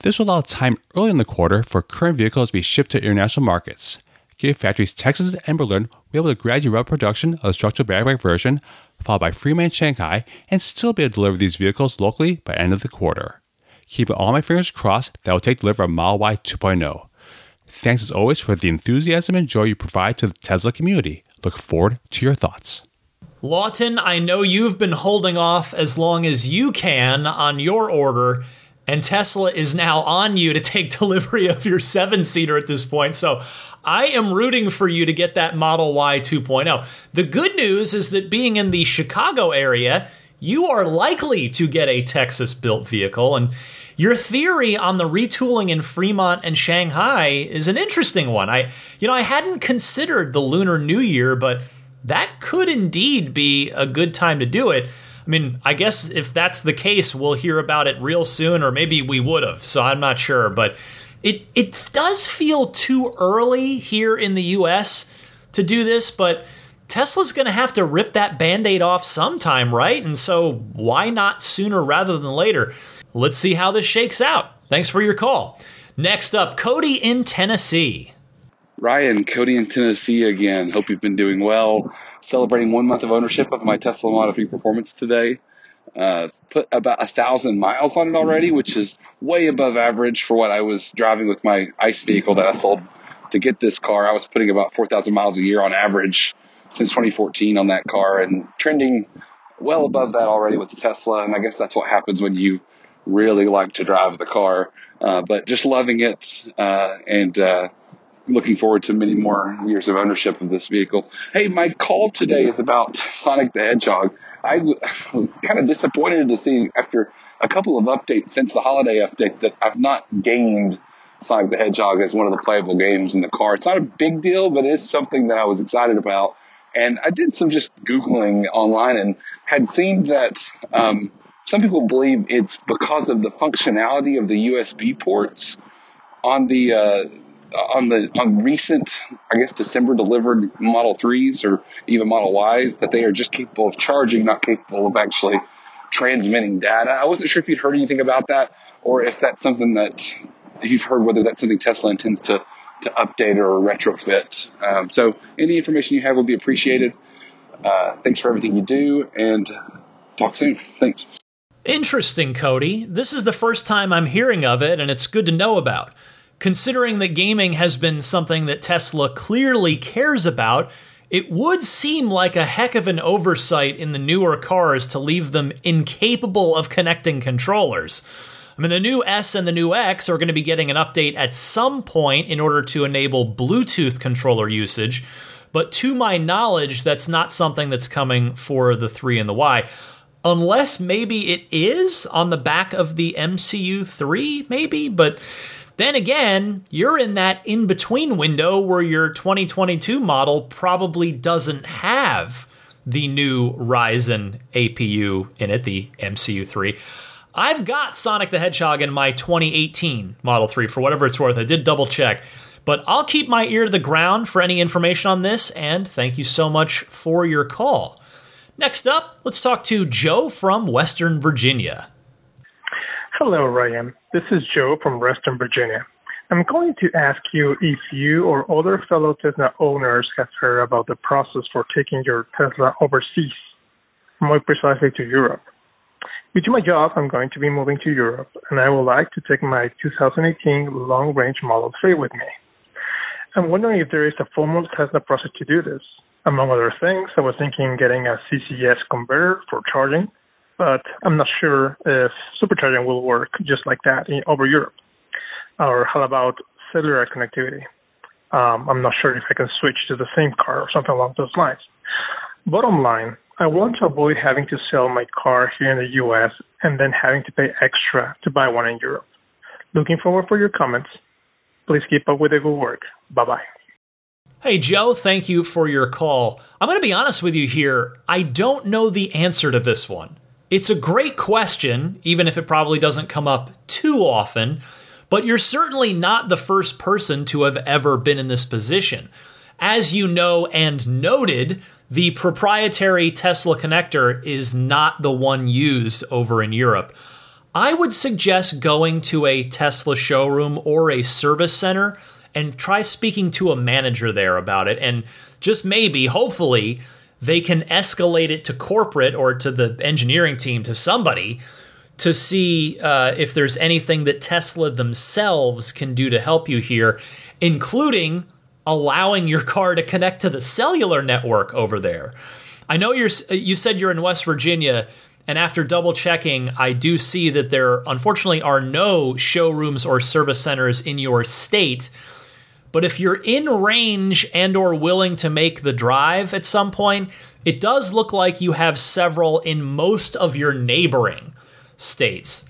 This will allow time early in the quarter for current vehicles to be shipped to international markets. Gigafactories Texas and Berlin will be able to gradually ramp production of the structural battery pack version, followed by Fremont and Shanghai, and still be able to deliver these vehicles locally by the end of the quarter. Keeping all my fingers crossed that will take delivery of Model Y two point oh. Thanks as always for the enthusiasm and joy you provide to the Tesla community. Look forward to your thoughts. Lawton, I know you've been holding off as long as you can on your order, and Tesla is now on you to take delivery of your seven-seater at this point, so I am rooting for you to get that Model Y two point oh. The good news is that being in the Chicago area, you are likely to get a Texas-built vehicle, and your theory on the retooling in Fremont and Shanghai is an interesting one. I, you know, I hadn't considered the Lunar New Year, but that could indeed be a good time to do it. I mean, I guess if that's the case, we'll hear about it real soon, or maybe we would have, so I'm not sure, but It it does feel too early here in the U S to do this, but Tesla's going to have to rip that Band-Aid off sometime, right? And so why not sooner rather than later? Let's see how this shakes out. Thanks for your call. Next up, Cody in Tennessee. Ryan, Cody in Tennessee again. Hope you've been doing well. Celebrating one month of ownership of my Tesla Model three Performance today. Uh, put about a thousand miles on it already, which is way above average for what I was driving with my ICE vehicle that I sold to get this car. I was putting about four thousand miles a year on average since twenty fourteen on that car and trending well above that already with the Tesla. And I guess that's what happens when you really like to drive the car, uh, but just loving it, uh, and, uh, looking forward to many more years of ownership of this vehicle. Hey, my call today is about Sonic the Hedgehog. I was kind of disappointed to see after a couple of updates since the holiday update that I've not gained Sonic the Hedgehog as one of the playable games in the car. It's not a big deal, but it is something that I was excited about. And I did some just Googling online and had seen that um, some people believe it's because of the functionality of the U S B ports on the uh, on the on recent, I guess, December delivered Model threes or even Model Ys, that they are just capable of charging, not capable of actually transmitting data. I wasn't sure if you'd heard anything about that or if that's something that you've heard, whether that's something Tesla intends to, to update or retrofit. Um, so any information you have will be appreciated. Uh, thanks for everything you do, and talk soon. Thanks. Interesting, Cody. This is the first time I'm hearing of it, and it's good to know about. Considering that gaming has been something that Tesla clearly cares about, it would seem like a heck of an oversight in the newer cars to leave them incapable of connecting controllers. I mean, the new S and the new X are going to be getting an update at some point in order to enable Bluetooth controller usage, but to my knowledge, that's not something that's coming for the three and the Y. Unless maybe it is on the back of the M C U three, maybe, but then again, you're in that in-between window where your twenty twenty-two model probably doesn't have the new Ryzen A P U in it, the M C U three. I've got Sonic the Hedgehog in my twenty eighteen Model three, for whatever it's worth. I did double check, but I'll keep my ear to the ground for any information on this, and thank you so much for your call. Next up, let's talk to Joe from Western Virginia. Hello, Ryan. This is Joe from Western Virginia. I'm calling to ask you if you or other fellow Tesla owners have heard about the process for taking your Tesla overseas, more precisely to Europe. Due to my job, I'm going to be moving to Europe, and I would like to take my two thousand eighteen long-range Model three with me. I'm wondering if there is a formal Tesla process to do this. Among other things, I was thinking getting a C C S converter for charging, but I'm not sure if supercharging will work just like that in, over Europe. Or how about cellular connectivity? Um, I'm not sure if I can switch to the same car or something along those lines. Bottom line, I want to avoid having to sell my car here in the U S and then having to pay extra to buy one in Europe. Looking forward for your comments. Please keep up with the good work. Bye-bye. Hey, Joe, thank you for your call. I'm going to be honest with you here. I don't know the answer to this one. It's a great question, even if it probably doesn't come up too often, but you're certainly not the first person to have ever been in this position. As you know and noted, the proprietary Tesla connector is not the one used over in Europe. I would suggest going to a Tesla showroom or a service center and try speaking to a manager there about it. And just maybe, hopefully, they can escalate it to corporate or to the engineering team, to somebody, to see uh, if there's anything that Tesla themselves can do to help you here, including allowing your car to connect to the cellular network over there. I know you're, you said you're in West Virginia, and after double checking, I do see that there unfortunately are no showrooms or service centers in your state. But if you're in range and or willing to make the drive at some point, it does look like you have several in most of your neighboring states.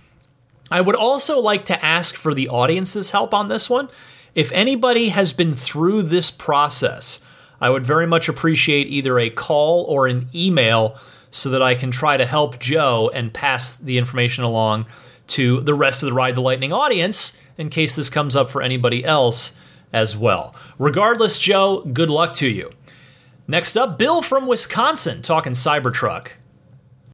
I would also like to ask for the audience's help on this one. If anybody has been through this process, I would very much appreciate either a call or an email so that I can try to help Joe and pass the information along to the rest of the Ride the Lightning audience in case this comes up for anybody else as well. Regardless, Joe, good luck to you. Next up, Bill from Wisconsin talking Cybertruck.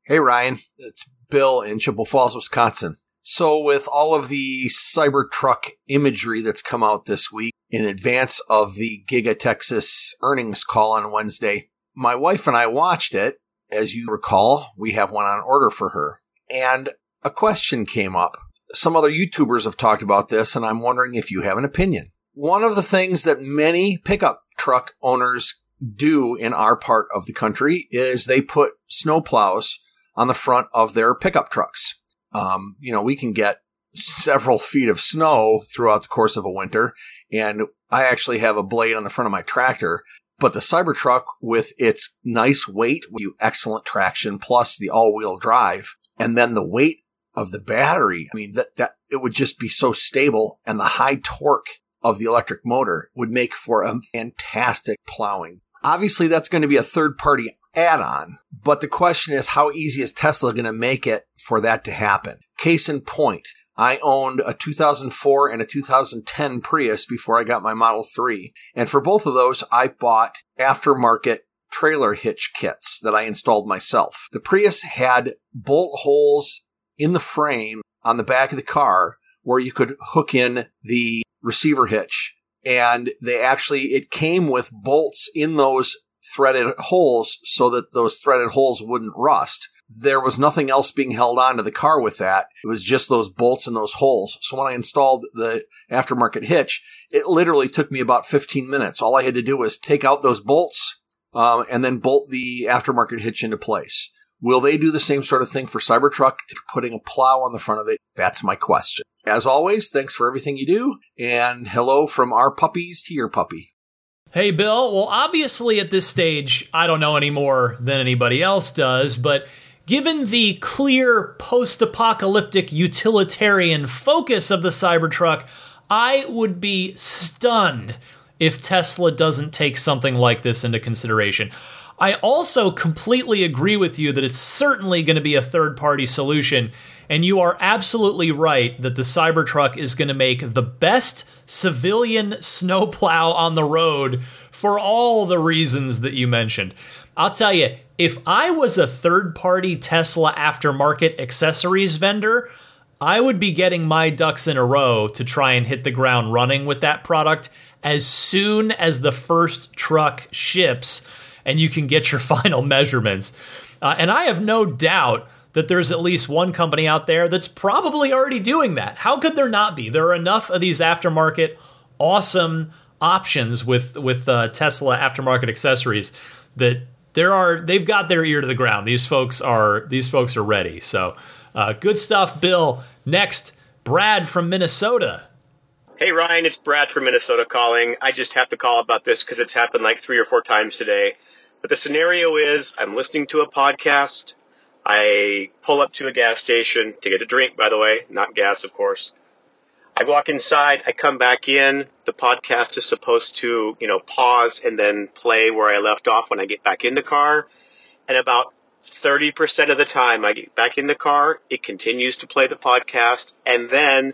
Hey, Ryan. It's Bill in Chippewa Falls, Wisconsin. So with all of the Cybertruck imagery that's come out this week in advance of the Giga Texas earnings call on Wednesday, my wife and I watched it. As you recall, we have one on order for her. And a question came up. Some other YouTubers have talked about this, and I'm wondering if you have an opinion. One of the things that many pickup truck owners do in our part of the country is they put snow plows on the front of their pickup trucks. Um, you know, we can get several feet of snow throughout the course of a winter, and I actually have a blade on the front of my tractor. But the Cybertruck, with its nice weight, with excellent traction, plus the all-wheel drive, and then the weight of the battery, I mean, that, that it would just be so stable, and the high torque of the electric motor would make for a fantastic plowing. Obviously, that's going to be a third-party add-on, but the question is, how easy is Tesla going to make it for that to happen? Case in point, I owned a two thousand four and a two thousand ten Prius before I got my Model three. And for both of those, I bought aftermarket trailer hitch kits that I installed myself. The Prius had bolt holes in the frame on the back of the car where you could hook in the receiver hitch. And they actually, it came with bolts in those threaded holes so that those threaded holes wouldn't rust. There was nothing else being held onto the car with that. It was just those bolts and those holes. So when I installed the aftermarket hitch, it literally took me about fifteen minutes. All I had to do was take out those bolts um, and then bolt the aftermarket hitch into place. Will they do the same sort of thing for Cybertruck, putting a plow on the front of it? That's my question. As always, thanks for everything you do. And hello from our puppies to your puppy. Hey, Bill. Well, obviously at this stage, I don't know any more than anybody else does, but given the clear post-apocalyptic utilitarian focus of the Cybertruck, I would be stunned if Tesla doesn't take something like this into consideration. I also completely agree with you that it's certainly going to be a third-party solution, and you are absolutely right that the Cybertruck is going to make the best civilian snowplow on the road for all the reasons that you mentioned. I'll tell you, if I was a third-party Tesla aftermarket accessories vendor, I would be getting my ducks in a row to try and hit the ground running with that product as soon as the first truck ships and you can get your final measurements. Uh, and I have no doubt that there's at least one company out there that's probably already doing that. How could there not be? There are enough of these aftermarket awesome options with with uh, Tesla aftermarket accessories that there are. They've got their ear to the ground. These folks are these folks are ready. So uh, good stuff, Bill. Next, Brad from Minnesota. Hey, Ryan, it's Brad from Minnesota calling. I just have to call about this because it's happened like three or four times today. But the scenario is I'm listening to a podcast. I pull up to a gas station to get a drink, by the way, not gas, of course. I walk inside. I come back in. The podcast is supposed to, you know, pause and then play where I left off when I get back in the car. And about thirty percent of the time I get back in the car, it continues to play the podcast, and then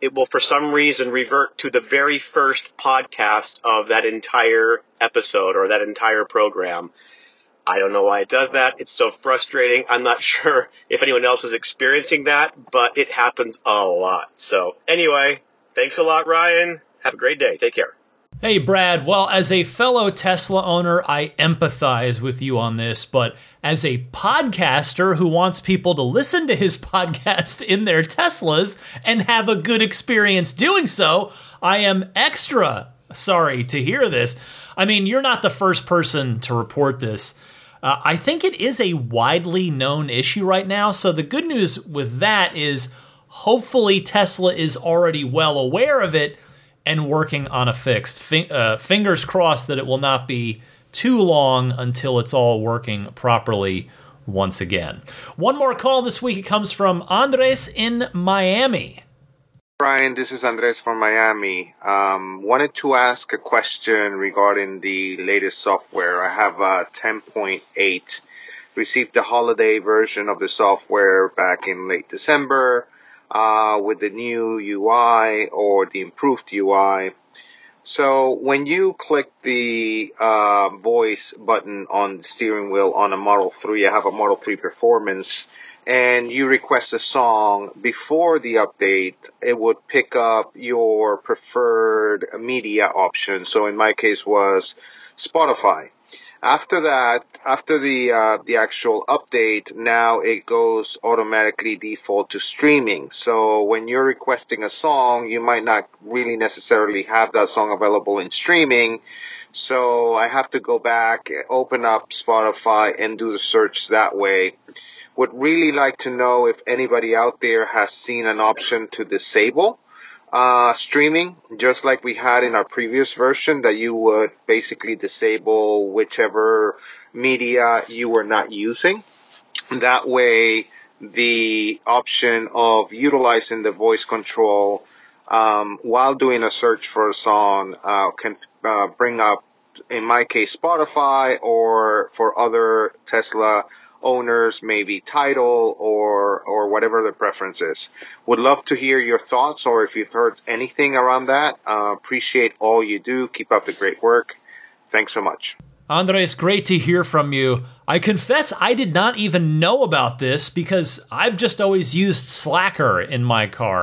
it will, for some reason, revert to the very first podcast of that entire episode or that entire program. I don't know why it does that. It's so frustrating. I'm not sure if anyone else is experiencing that, but it happens a lot. So anyway, thanks a lot, Ryan. Have a great day. Take care. Hey, Brad. Well, as a fellow Tesla owner, I empathize with you on this, but as a podcaster who wants people to listen to his podcast in their Teslas and have a good experience doing so, I am extra sorry to hear this. I mean, you're not the first person to report this. Uh, I think it is a widely known issue right now. So the good news with that is hopefully Tesla is already well aware of it and working on a fix. F- uh, fingers crossed that it will not be too long until it's all working properly once again. One more call this week. It comes from Andres in Miami. Ryan, this is Andres from Miami. Um, wanted to ask a question regarding the latest software. I have uh, ten point eight. Received the holiday version of the software back in late December. Uh, with the new U I or the improved U I. So when you click the uh, voice button on the steering wheel on a Model three, I have a Model three Performance, and you request a song before the update, it would pick up your preferred media option. So in my case was Spotify. After that, after the uh, the actual update, now it goes automatically default to streaming. So when you're requesting a song, you might not really necessarily have that song available in streaming. So I have to go back, open up Spotify, and do the search that way. Would really like to know if anybody out there has seen an option to disable Uh, streaming, just like we had in our previous version, that you would basically disable whichever media you were not using. That way, the option of utilizing the voice control um, while doing a search for a song uh, can uh, bring up, in my case, Spotify, or for other Tesla owners, maybe title or or whatever the preference is. Would love to hear your thoughts, or if you've heard anything around that. Uh, appreciate all you do. Keep up the great work. Thanks so much. Andres, great to hear from you. I confess I did not even know about this because I've just always used Slacker in my car.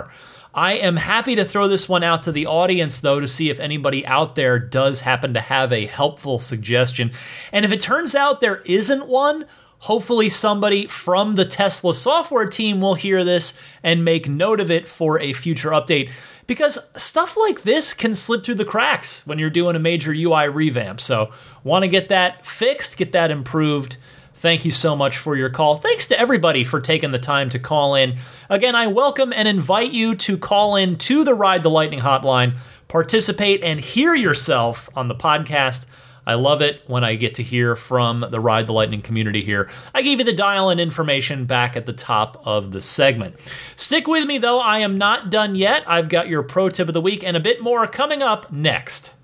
I am happy to throw this one out to the audience, though, to see if anybody out there does happen to have a helpful suggestion. And if it turns out there isn't one, hopefully somebody from the Tesla software team will hear this and make note of it for a future update, because stuff like this can slip through the cracks when you're doing a major U I revamp. So want to get that fixed, get that improved. Thank you so much for your call. Thanks to everybody for taking the time to call in. Again, I welcome and invite you to call in to the Ride the Lightning hotline, participate, and hear yourself on the podcast. I love it when I get to hear from the Ride the Lightning community here. I gave you the dial-in information back at the top of the segment. Stick with me, though. I am not done yet. I've got your pro tip of the week and a bit more coming up next.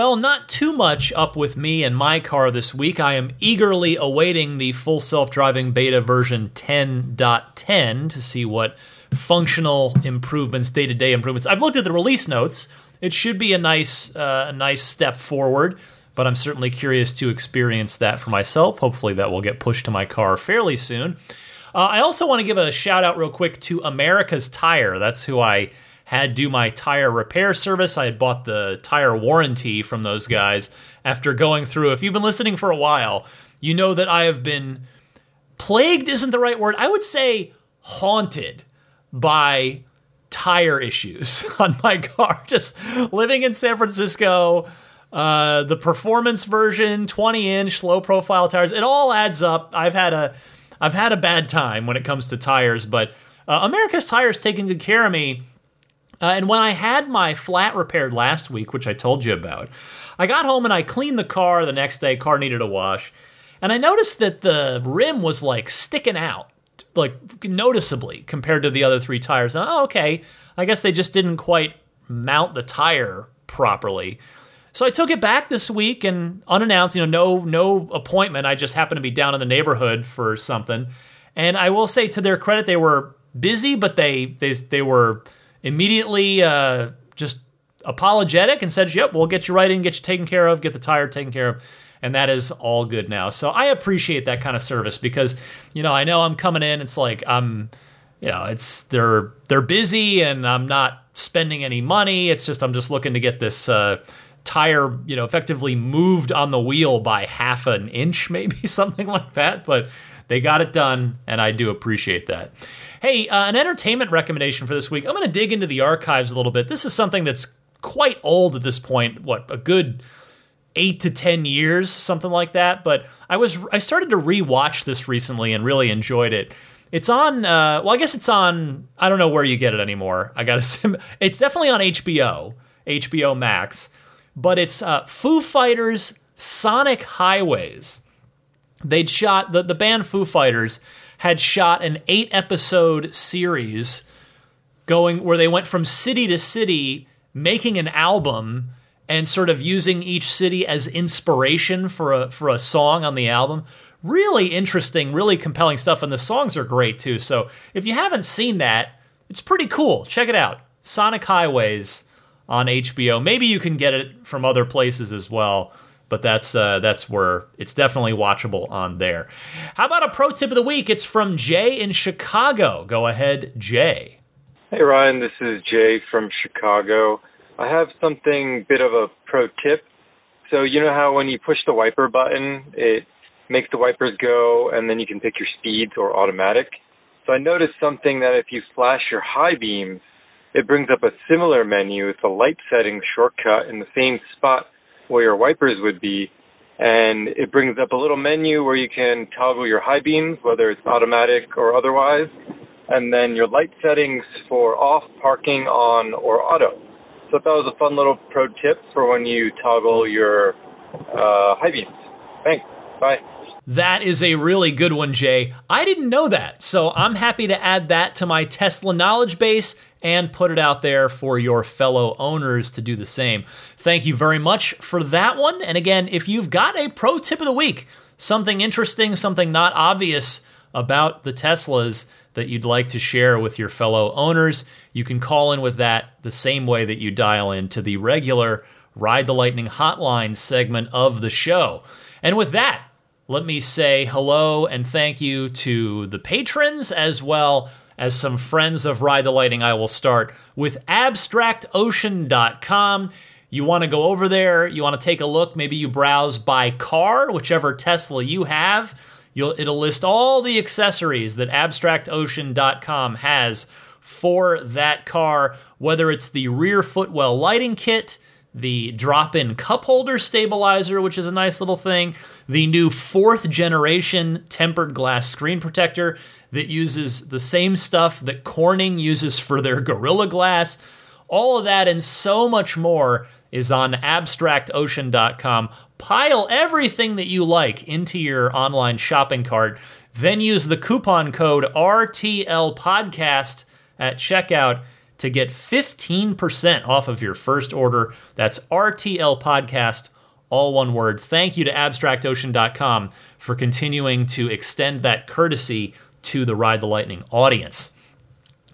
Well, not too much up with me and my car this week. I am eagerly awaiting the full self-driving beta version ten point ten to see what functional improvements, day-to-day improvements. I've looked at the release notes. It should be a nice, uh, a nice step forward, but I'm certainly curious to experience that for myself. Hopefully that will get pushed to my car fairly soon. Uh, I also want to give a shout out real quick to America's Tire. That's who I had do my tire repair service. I had bought the tire warranty from those guys after going through. If you've been listening for a while, you know that I have been plagued isn't the right word. I would say haunted by tire issues on my car. Just living in San Francisco, uh, the performance version, twenty inch low profile tires. It all adds up. I've had a, I've had a bad time when it comes to tires, but uh, America's Tires taking good care of me. Uh, and when I had my flat repaired last week, which I told you about, I got home and I cleaned the car the next day. Car needed a wash. And I noticed that the rim was like sticking out, like noticeably compared to the other three tires. And, oh, okay. I guess they just didn't quite mount the tire properly. So I took it back this week and unannounced, you know, no, no appointment. I just happened to be down in the neighborhood for something. And I will say, to their credit, they were busy, but they, they, they were immediately uh, just apologetic and said, yep, we'll get you right in, get you taken care of, get the tire taken care of. And that is all good now. So I appreciate that kind of service because, you know, I know I'm coming in. It's like I'm, you know, it's they're they're busy and I'm not spending any money. It's just I'm just looking to get this uh, tire, you know, effectively moved on the wheel by half an inch, maybe something like that. But they got it done, and I do appreciate that. Hey, uh, an entertainment recommendation for this week. I'm going to dig into the archives a little bit. This is something that's quite old at this point. What, a good eight to ten years, something like that. But I was I started to rewatch this recently and really enjoyed it. It's on, uh, well, I guess it's on, I don't know where you get it anymore. I got to it's definitely on H B O, H B O Max. But it's uh, Foo Fighters' Sonic Highways. They'd shot, the, the band Foo Fighters had shot an eight episode series going where they went from city to city making an album and sort of using each city as inspiration for a for a song on the album. Really interesting, really compelling stuff, and the songs are great too. So if you haven't seen that, it's pretty cool. Check it out. Sonic Highways on H B O. Maybe you can get it from other places as well, but that's uh, that's where it's definitely watchable on there. How about a pro tip of the week? It's from Jay in Chicago. Go ahead, Jay. Hey, Ryan. This is Jay from Chicago. I have something, bit of a pro tip. So you know how when you push the wiper button, it makes the wipers go, and then you can pick your speeds or automatic. So I noticed something that if you flash your high beams, it brings up a similar menu with the light settings shortcut in the same spot where your wipers would be. And it brings up a little menu where you can toggle your high beams, whether it's automatic or otherwise, and then your light settings for off, parking, on, or auto. So that was a fun little pro tip for when you toggle your uh, high beams. Thanks. Bye. That is a really good one, Jay. I didn't know that, so I'm happy to add that to my Tesla knowledge base and put it out there for your fellow owners to do the same. Thank you very much for that one. And again, if you've got a pro tip of the week, something interesting, something not obvious about the Teslas that you'd like to share with your fellow owners, you can call in with that the same way that you dial in to the regular Ride the Lightning hotline segment of the show. And with that, let me say hello and thank you to the patrons as well as some friends of Ride the Lightning. I will start with abstract ocean dot com. You want to go over there, you want to take a look, maybe you browse by car, whichever Tesla you have. You'll, it'll list all the accessories that abstract ocean dot com has for that car, whether it's the rear footwell lighting kit, the drop-in cup holder stabilizer, which is a nice little thing, the new fourth generation tempered glass screen protector that uses the same stuff that Corning uses for their Gorilla Glass. All of that and so much more is on abstract ocean dot com. Pile everything that you like into your online shopping cart, then use the coupon code R T L podcast at checkout to get fifteen percent off of your first order. That's R T L podcast, all one word. Thank you to abstract ocean dot com for continuing to extend that courtesy to the Ride the Lightning audience.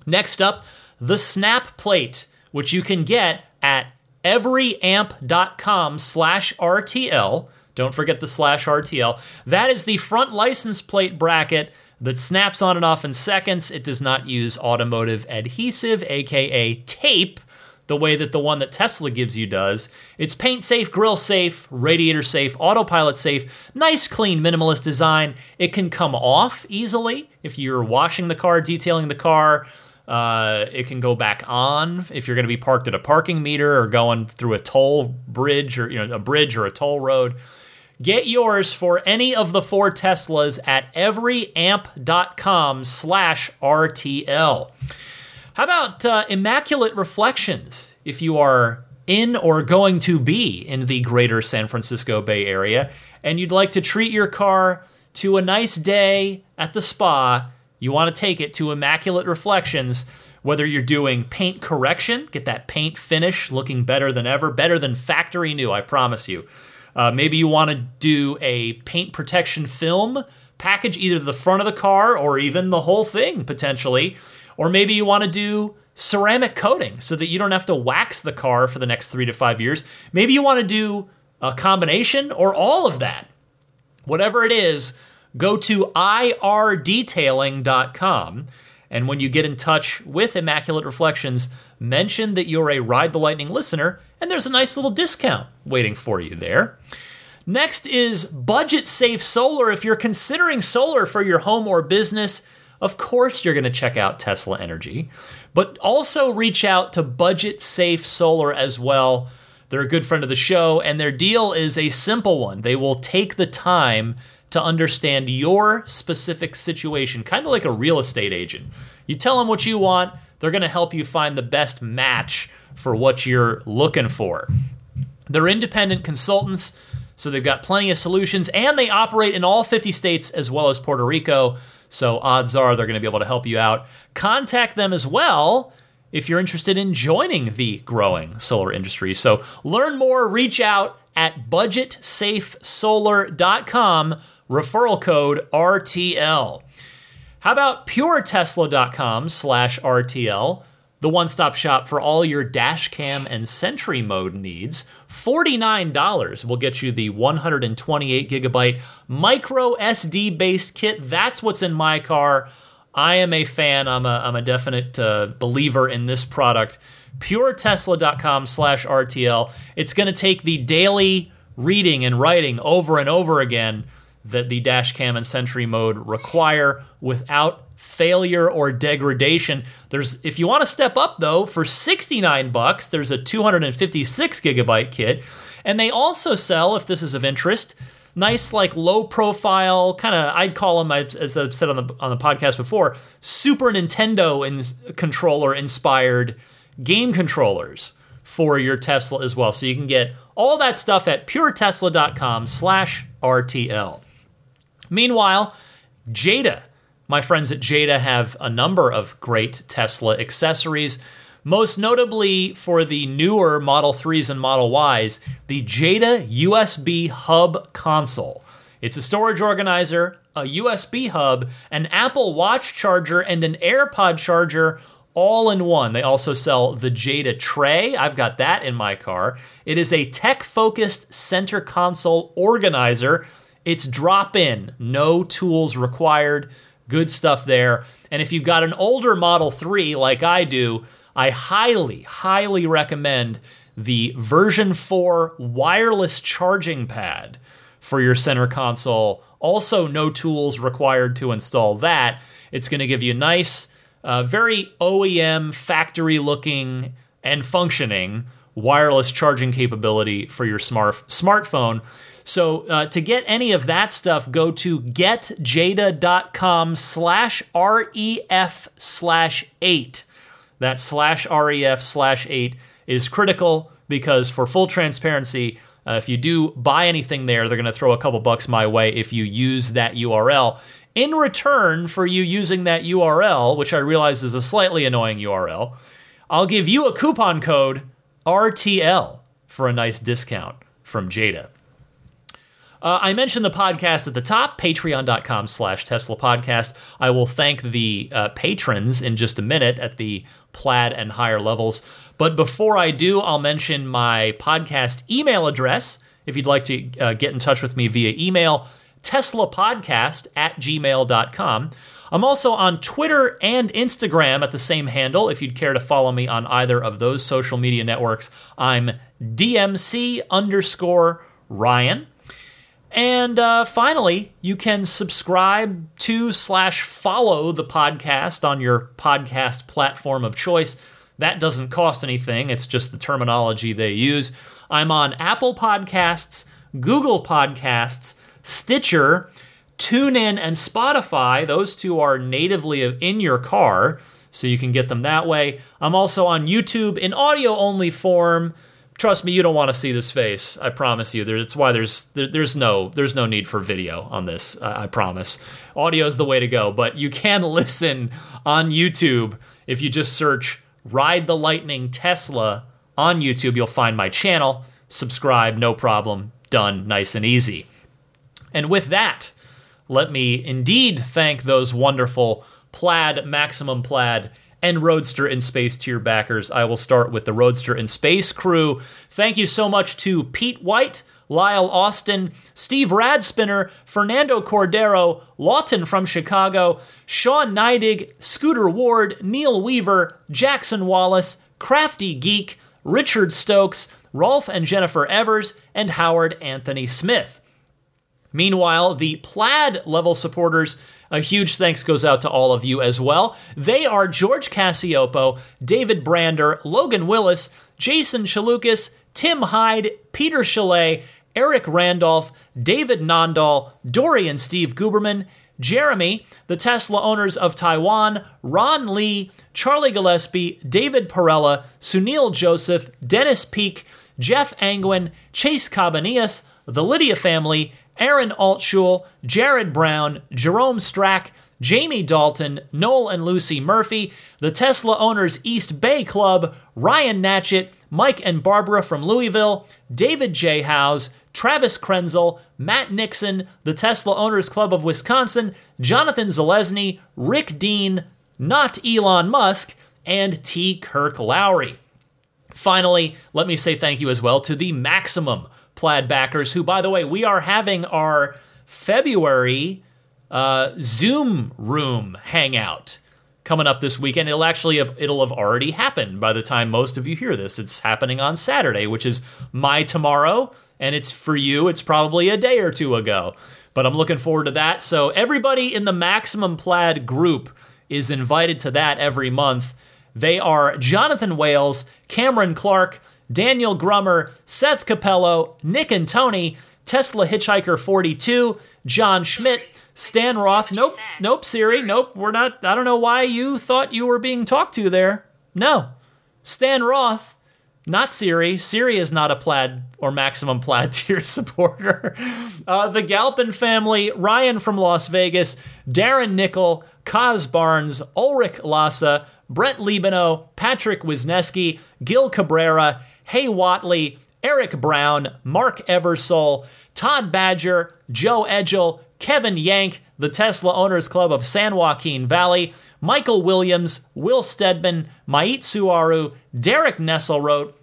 Next up, the Snap Plate, which you can get at every amp dot com slash R T L. Don't forget the slash R T L. That is the front license plate bracket but snaps on and off in seconds. It does not use automotive adhesive, aka tape, the way that the one that Tesla gives you does. It's paint safe, grill safe, radiator safe, autopilot safe, nice, clean, minimalist design. It can come off easily if you're washing the car, detailing the car. Uh, it can go back on if you're going to be parked at a parking meter or going through a toll bridge or you know a bridge or a toll road. Get yours for any of the four Teslas at everyamp dot com slash R T L. How about uh, Immaculate Reflections? If you are in or going to be in the greater San Francisco Bay Area and you'd like to treat your car to a nice day at the spa, you want to take it to Immaculate Reflections, whether you're doing paint correction, get that paint finish looking better than ever, better than factory new, I promise you. Uh, maybe you want to do a paint protection film package, either the front of the car or even the whole thing potentially. Or maybe you want to do ceramic coating so that you don't have to wax the car for the next three to five years. Maybe you want to do a combination or all of that. Whatever it is, go to I R detailing dot com. And when you get in touch with Immaculate Reflections, mention that you're a Ride the Lightning listener, and there's a nice little discount waiting for you there. Next is budget-safe solar. If you're considering solar for your home or business, of course you're going to check out Tesla Energy, but also reach out to Budget Safe Solar as well. They're a good friend of the show, and their deal is a simple one. They will take the time to understand your specific situation, kind of like a real estate agent. You tell them what you want, they're going to help you find the best match for what you're looking for. They're independent consultants, so they've got plenty of solutions, and they operate in all fifty states as well as Puerto Rico. So odds are they're going to be able to help you out. Contact them as well if you're interested in joining the growing solar industry. So learn more, reach out at budget safe solar dot com, referral code R T L. How about pure tesla dot com slash R T L, the one-stop shop for all your dash cam and sentry mode needs. forty-nine dollars will get you the one hundred twenty-eight gigabyte micro S D based kit. That's what's in my car. I am a fan. I'm a, I'm a definite uh, believer in this product. pure tesla dot com slash R T L. It's going to take the daily reading and writing over and over again that the dash cam and sentry mode require without failure or degradation. There's, if you want to step up though, for sixty-nine bucks, there's a two hundred fifty-six gigabyte kit. And they also sell, if this is of interest, nice, like low profile, kind of, I'd call them, as I've said on the, on the podcast before, Super Nintendo in, controller inspired game controllers for your Tesla as well. So you can get all that stuff at pure tesla dot com slash R T L. Meanwhile, Jada, my friends at Jada have a number of great Tesla accessories, most notably for the newer Model threes and Model Ys, the Jada U S B Hub Console. It's a storage organizer, a U S B hub, an Apple Watch charger, and an AirPod charger all in one. They also sell the Jada Tray. I've got that in my car. It is a tech-focused center console organizer. It's drop-in, no tools required. Good stuff there. And if you've got an older Model three like I do, I highly, highly recommend the version four wireless charging pad for your center console. Also, no tools required to install that. It's going to give you nice, uh, very O E M factory looking and functioning wireless charging capability for your smart smartphone. So uh, to get any of that stuff, go to get jada dot com slash R E F slash eight. That slash R E F slash eight is critical because for full transparency, uh, if you do buy anything there, they're going to throw a couple bucks my way if you use that U R L. In return for you using that U R L, which I realize is a slightly annoying U R L, I'll give you a coupon code R T L for a nice discount from Jada. Uh, I mentioned the podcast at the top, patreon dot com slash Tesla podcast. I will thank the uh, patrons in just a minute at the plaid and higher levels. But before I do, I'll mention my podcast email address. If you'd like to uh, get in touch with me via email, teslapodcast at gmail dot com. I'm also on Twitter and Instagram at the same handle. If you'd care to follow me on either of those social media networks, I'm DMC underscore Ryan. And uh, finally, you can subscribe to slash follow the podcast on your podcast platform of choice. That doesn't cost anything. It's just the terminology they use. I'm on Apple Podcasts, Google Podcasts, Stitcher, TuneIn, and Spotify. Those two are natively in your car, so you can get them that way. I'm also on YouTube in audio-only form. Trust me, you don't want to see this face. I promise you. That's why there's there, there's no there's no need for video on this. Uh, I promise. Audio is the way to go, but you can listen on YouTube if you just search "Ride the Lightning Tesla" on YouTube. You'll find my channel. Subscribe, no problem. Done, nice and easy. And with that, let me indeed thank those wonderful Plaid, Maximum Plaid, and Roadster in Space tier backers. I will start with the Roadster in Space crew. Thank you so much to Pete White, Lyle Austin, Steve Radspinner, Fernando Cordero, Lawton from Chicago, Sean Neidig, Scooter Ward, Neil Weaver, Jackson Wallace, Crafty Geek, Richard Stokes, Rolf and Jennifer Evers, and Howard Anthony Smith. Meanwhile, the Plaid level supporters, a huge thanks goes out to all of you as well. They are George Cassiopo, David Brander, Logan Willis, Jason Chalukas, Tim Hyde, Peter Chalet, Eric Randolph, David Nondahl, Dorian Steve Guberman, Jeremy, the Tesla owners of Taiwan, Ron Lee, Charlie Gillespie, David Perella, Sunil Joseph, Dennis Peake, Jeff Angwin, Chase Cabanillas, the Lydia family, Aaron Altschul, Jared Brown, Jerome Strack, Jamie Dalton, Noel and Lucy Murphy, the Tesla Owners East Bay Club, Ryan Natchett, Mike and Barbara from Louisville, David J. Howes, Travis Krenzel, Matt Nixon, the Tesla Owners Club of Wisconsin, Jonathan Zalesny, Rick Dean, Not Elon Musk, and T. Kirk Lowry. Finally, let me say thank you as well to the Maximum Plaid backers, who, by the way, we are having our February uh, Zoom room hangout coming up this weekend. It'll actually have, it'll have already happened by the time most of you hear this. It's happening on Saturday, which is my tomorrow, and it's for you. It's probably a day or two ago, but I'm looking forward to that. So everybody in the Maximum Plaid group is invited to that every month. They are Jonathan Wales, Cameron Clark, Daniel Grummer, Seth Capello, Nick and Tony, Tesla Hitchhiker forty-two, John Schmidt, Stan Roth. Nope, nope, Siri, nope, we're not, I don't know why you thought you were being talked to there. No, Stan Roth, not Siri. Siri is not a Plaid or Maximum Plaid tier supporter. Uh, the Galpin family, Ryan from Las Vegas, Darren Nickel, Kaz Barnes, Ulrich Lassa, Brett Libano, Patrick Wisneski, Gil Cabrera, Hay Watley, Eric Brown, Mark Eversole, Todd Badger, Joe Edgel, Kevin Yank, the Tesla Owners Club of San Joaquin Valley, Michael Williams, Will Stedman, Mait Suaru, Derek Nesselrote,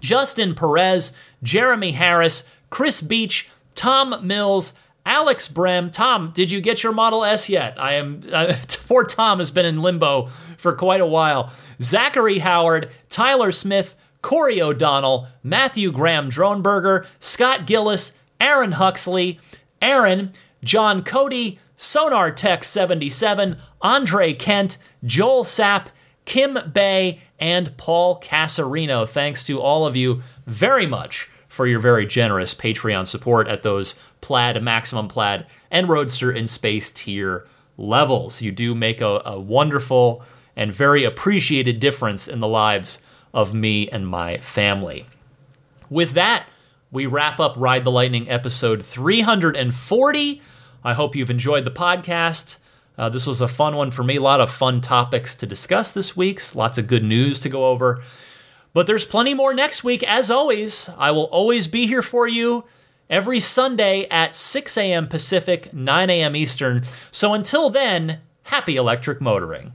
Justin Perez, Jeremy Harris, Chris Beach, Tom Mills, Alex Brem. Tom, did you get your Model S yet? I am. Uh, poor Tom has been in limbo for quite a while. Zachary Howard, Tyler Smith, Corey O'Donnell, Matthew Graham Dronberger, Scott Gillis, Aaron Huxley, Aaron, John Cody, Sonar Tech seventy-seven, Andre Kent, Joel Sapp, Kim Bay, and Paul Casarino. Thanks to all of you very much for your very generous Patreon support at those Plaid, Maximum Plaid, and Roadster in Space tier levels. You do make a, a wonderful and very appreciated difference in the lives of me and my family. With that, we wrap up Ride the Lightning episode three hundred forty. I hope you've enjoyed the podcast. Uh, this was a fun one for me. A lot of fun topics to discuss this week. Lots of good news to go over. But there's plenty more next week. As always, I will always be here for you every Sunday at six a.m. Pacific, nine a.m. Eastern. So until then, happy electric motoring.